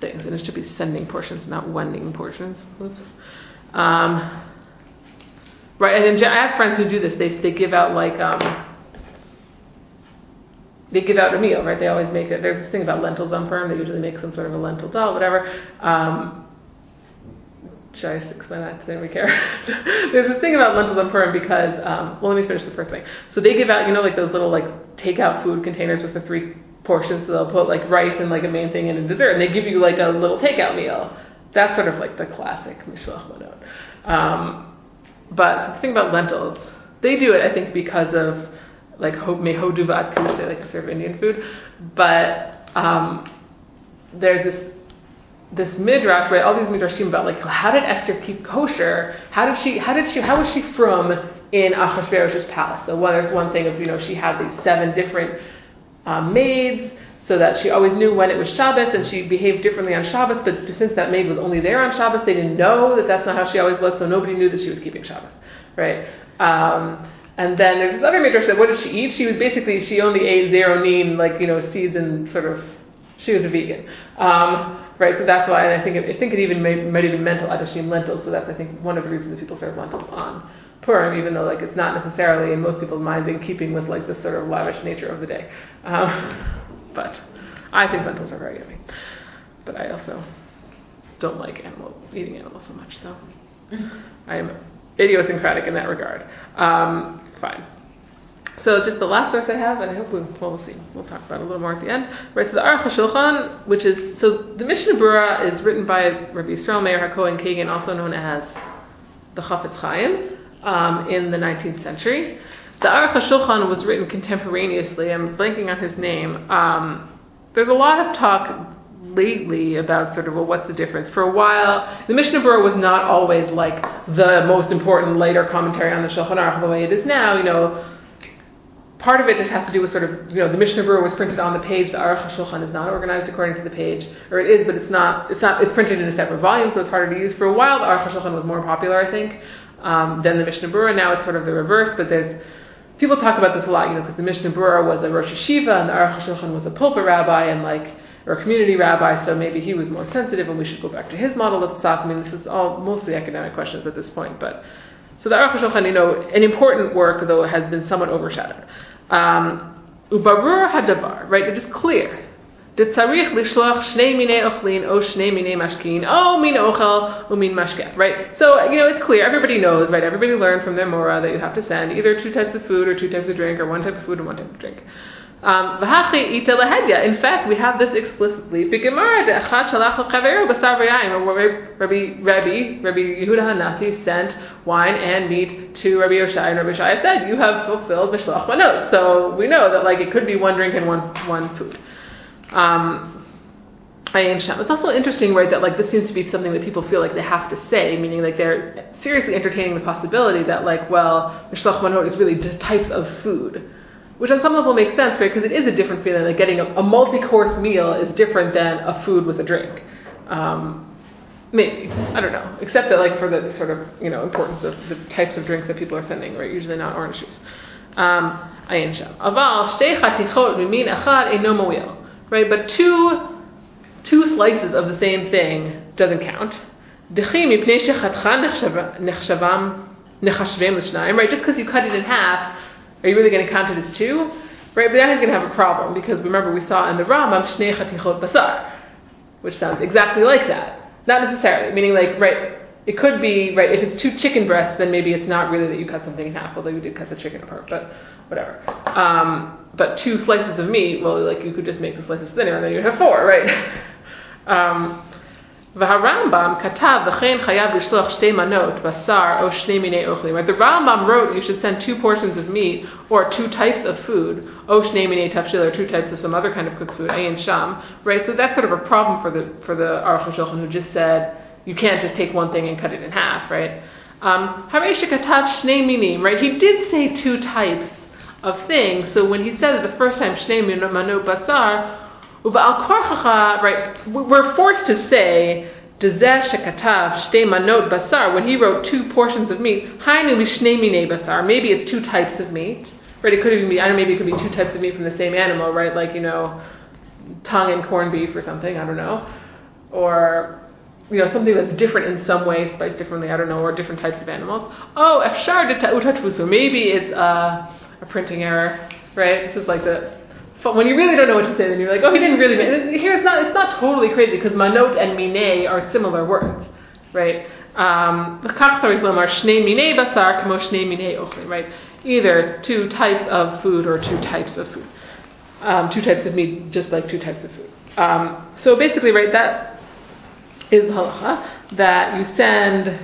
things, and it should be sending portions, not wending portions. Oops. Right, and I have friends who do this. They give out like they give out a meal, right? They always make it. There's this thing about lentils on Purim. They usually make some sort of a lentil dal, whatever. Should I just explain that? Does anybody care? There's this thing about lentils on Purim because let me finish the first thing. So they give out like those little like takeout food containers with the three portions, so they'll put like rice and like a main thing and a dessert, and they give you like a little takeout meal. That's sort of like the classic mishloach manot. But the thing about lentils, they do it I think because of like mehodu v'atkush, they like to serve Indian food. But there's this midrash, right? All these midrashim about like how did Esther keep kosher? How was she from in Ahasuerus's palace? So there's one thing of she had these 7 different maids, so that she always knew when it was Shabbos, and she behaved differently on Shabbos, but since that maid was only there on Shabbos, they didn't know that that's not how she always was, so nobody knew that she was keeping Shabbos, right? And then there's this other midrash that what did she eat? She was basically, she only ate zeronin, seeds and sort of, she was a vegan, right? So that's why, and I think it even might even mental adashim lentils, so that's I think one of the reasons that people serve lentils on Purim, even though it's not necessarily in most people's minds in keeping with like the sort of lavish nature of the day. But I think lentils are very yummy. But I also don't like eating animals so much, so I am idiosyncratic in that regard. Fine. So just the last verse I have, and I hope we'll see. We'll talk about it a little more at the end. Right, so the Aruch HaShulchan, the Mishnah Berurah is written by Rabbi Yisrael Meir HaKohen Kagan, also known as the Chafetz Chaim. In the 19th century. The Aruch HaShulchan was written contemporaneously. I'm blanking on his name. There's a lot of talk lately about sort of, well, what's the difference? For a while, the Mishnah Berurah was not always like the most important later commentary on the Shulchan Aruch the way it is now. You know, part of it just has to do with sort of, you know, the Mishnah Berurah was printed on the page. The Aruch HaShulchan is not organized according to the page, or it is, but it's not. It's printed in a separate volume, so it's harder to use. For a while, the Aruch HaShulchan was more popular, I think, than the Mishnah Berurah. Now it's sort of the reverse, but there's people talk about this a lot, you know, because the Mishnah Berurah was a Rosh Yeshiva and the Aruch HaShulchan was a pulpit rabbi and like, or a community rabbi, so maybe he was more sensitive and we should go back to his model of psak. I mean, this is all mostly academic questions at this point, but so the Aruch HaShulchan, you know, an important work though has been somewhat overshadowed. Ubarur hadavar, right? It is clear. Detzarich lishloch shnei minei ochlin o shnei minei mashkin o min ochel o min mashkeh, right? So, you know, it's clear. Everybody knows, right? Everybody learned from their mora that you have to send either two types of food or two types of drink or one type of food and one type of drink. In fact, we have this explicitly. Rabbi Yehuda Hanasi sent wine and meat to Rabbi Oshaya, and Rabbi Oshaya said, you have fulfilled mishloach manot. So we know that like it could be one drink and one food. It's also interesting, right, that like this seems to be something that people feel like they have to say, meaning like they're seriously entertaining the possibility that like, well, mishloach manot is really just types of food, which on some level makes sense, right, because it is a different feeling. Like getting a multi-course meal is different than a food with a drink. Maybe, I don't know, except that like for the sort of, you know, importance of the types of drinks that people are sending, right, usually not orange juice. Ayin sham. Aval shtei chatichot mimin echad eino moil. Right, but two slices of the same thing doesn't count. Right, just because you cut it in half, are you really going to count it as two? Right, but that is going to have a problem because remember we saw in the Rambam shnei chatichot basar, which sounds exactly like that. Not necessarily, meaning like right, it could be right if it's two chicken breasts, then maybe it's not really that you cut something in half, although you did cut the chicken apart, but whatever. But two slices of meat, well, like you could just make the slices thinner and then you'd have four, right? V'harambam katav v'chein chayav lishloch shtei manot basar o shnei minei ochlim. Right, the Rambam wrote you should send two portions of meat or two types of food, o shnei minei tafshil, or two types of some other kind of cooked food, ayin sham. Right, so that's sort of a problem for the Aruch HaShulchan who just said you can't just take one thing and cut it in half, right? Harei shekatav shnei minim. Right, he did say two types of things. So when he said it the first time, shnei manot basar, uba'al korchacha, right, we're forced to say, dezeh shekatav shnei manot basar, when he wrote two portions of meat, hainu lishnei minei basar, maybe it's two types of meat, right, it could even be, I don't know, maybe it could be two types of meat from the same animal, right, like, you know, tongue and corned beef or something, I don't know, or, you know, something that's different in some way, spiced differently, I don't know, or different types of animals. Oh, efshar de'utatfusu, maybe it's, a printing error, right? This is like the when you really don't know what to say, then you're like, oh, he didn't really mean it. Here it's not totally crazy because manot and minei are similar words, right? Right? Either two types of food or two types of food, two types of meat, just like two types of food. So basically, right, that is the halacha that you send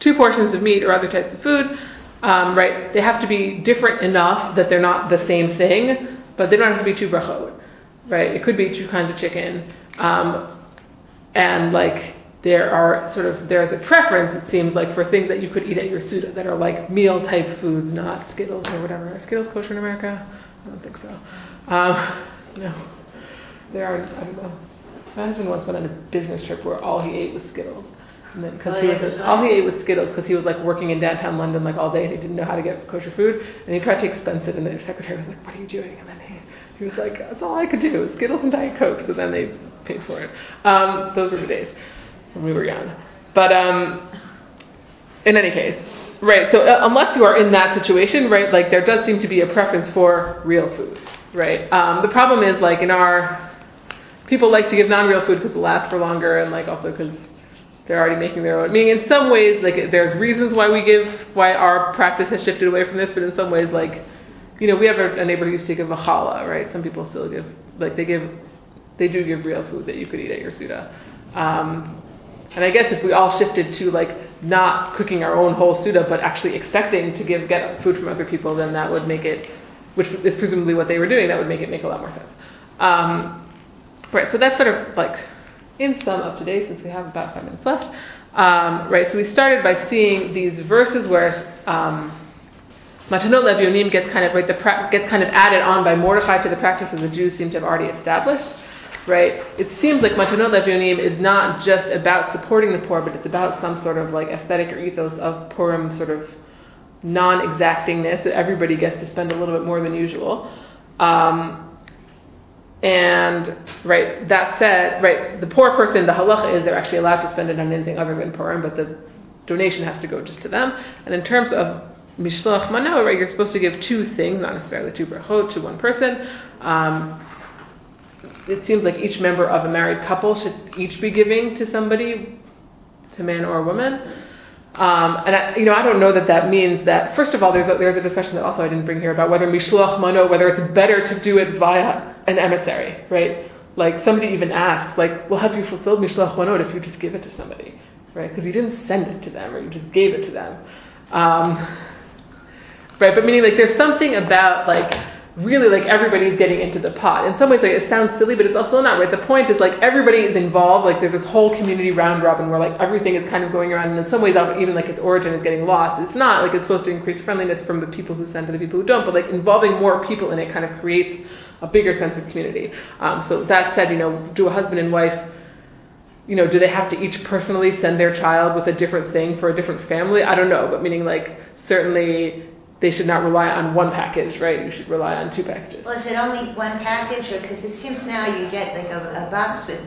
two portions of meat or other types of food. Right, they have to be different enough that they're not the same thing, but they don't have to be two brachot, right? It could be two kinds of chicken, and like there's a preference, it seems like, for things that you could eat at your suda that are like meal type foods, not Skittles or whatever. Are Skittles kosher in America? I don't think so. No, there are. I don't know. My husband once went on a business trip where all he ate was Skittles. And then, all he ate was Skittles because he was like working in downtown London like all day and he didn't know how to get kosher food and he tried to expense it and the secretary was like, what are you doing? And then he was like, that's all I could do, Skittles and Diet Coke. So then they paid for it. Those were the days when we were young. But in any case, right, so unless you are in that situation, right, like there does seem to be a preference for real food, right? The problem is like in our, people like to give non-real food because it lasts for longer and like also because they're already making their own. I mean, in some ways, like there's reasons why our practice has shifted away from this, but in some ways, like, you know, we have a neighbor who used to give a challah, right? Some people still give, like they do give real food that you could eat at your suda. And I guess if we all shifted to like not cooking our own whole suda, but actually expecting to get food from other people, then that would make it, which is presumably what they were doing, that would make it make a lot more sense. Right, so that's sort of like in sum up to date, since we have about 5 minutes left. Right, so we started by seeing these verses where matanot le-evyonim gets kind of added on by Mordechai to the practices the Jews seem to have already established. Right, it seems like matanot le-evyonim is not just about supporting the poor, but it's about some sort of like aesthetic or ethos of Purim, sort of non-exactingness, that everybody gets to spend a little bit more than usual. And right, that said, right, the poor person, the halacha is they're actually allowed to spend it on anything other than Purim, but the donation has to go just to them. And in terms of mishloach manot, right, you're supposed to give two things, not necessarily two brachot, to one person. It seems like each member of a married couple should each be giving to somebody, to man or woman. And I don't know that means that. First of all, there's a discussion that also I didn't bring here about whether mishloach manot, whether it's better to do it via an emissary, right? Like somebody even asks, like, well, have you fulfilled mishloach manot if you just give it to somebody, right? Because you didn't send it to them, or you just gave it to them, right? But meaning like there's something about like, really, like, everybody's getting into the pot. In some ways, like, it sounds silly, but it's also not, right? The point is, like, everybody is involved. Like, there's this whole community round robin where, like, everything is kind of going around, and in some ways, even, like, its origin is getting lost. It's not, like, it's supposed to increase friendliness from the people who send to the people who don't, but, like, involving more people in it kind of creates a bigger sense of community. So that said, do a husband and wife, do they have to each personally send their child with a different thing for a different family? I don't know, but meaning, like, certainly they should not rely on one package, right? You should rely on two packages. Well, is it only one package? Or because it seems now you get like a box with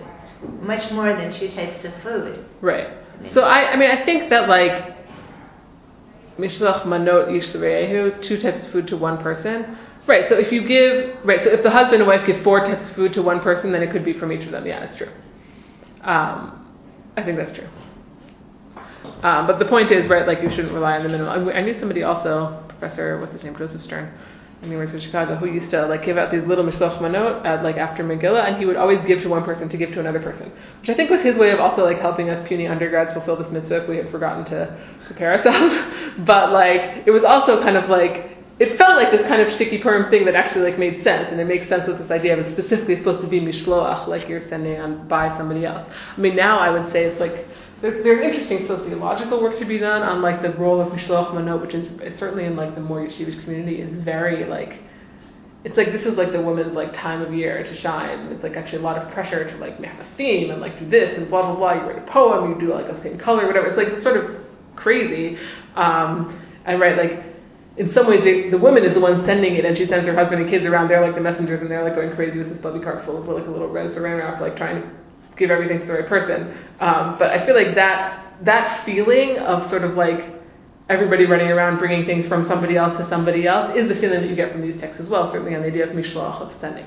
much more than two types of food. Right. I think that like mishloach manot ish l're'ehu, two types of food to one person. Right. So if you give, right, so if the husband and wife give four types of food to one person, then it could be from each of them. Yeah, it's true. I think that's true. But the point is, right, like you shouldn't rely on the minimum. I knew somebody also, Professor, what's his name, Joseph Stern, in the University of Chicago, who used to like give out these little mishloach manot at, like, after Megillah, and he would always give to one person to give to another person, which I think was his way of also like helping us puny undergrads fulfill this mitzvah if we had forgotten to prepare ourselves. But like it was also kind of like, it felt like this kind of shticky Purim thing that actually like made sense, and it makes sense with this idea of it's specifically supposed to be mishloach, like you're sending on by somebody else. I mean, now I would say it's like, there's interesting sociological work to be done on like the role of mishloach manot, which is certainly in like the more yeshivish community is very like, it's like this is like the woman's like time of year to shine. It's like actually a lot of pressure to like have a theme and like do this and blah blah blah. You write a poem, you do like the same color, whatever. It's like it's sort of crazy, and right like in some ways the woman is the one sending it, and she sends her husband and kids around. They're like the messengers, and they're like going crazy with this bubby cart full of like a little red saran wrap, like trying to give everything to the right person. But I feel like that feeling of sort of like everybody running around bringing things from somebody else to somebody else is the feeling that you get from these texts as well, certainly on the idea of mishloach, of sending.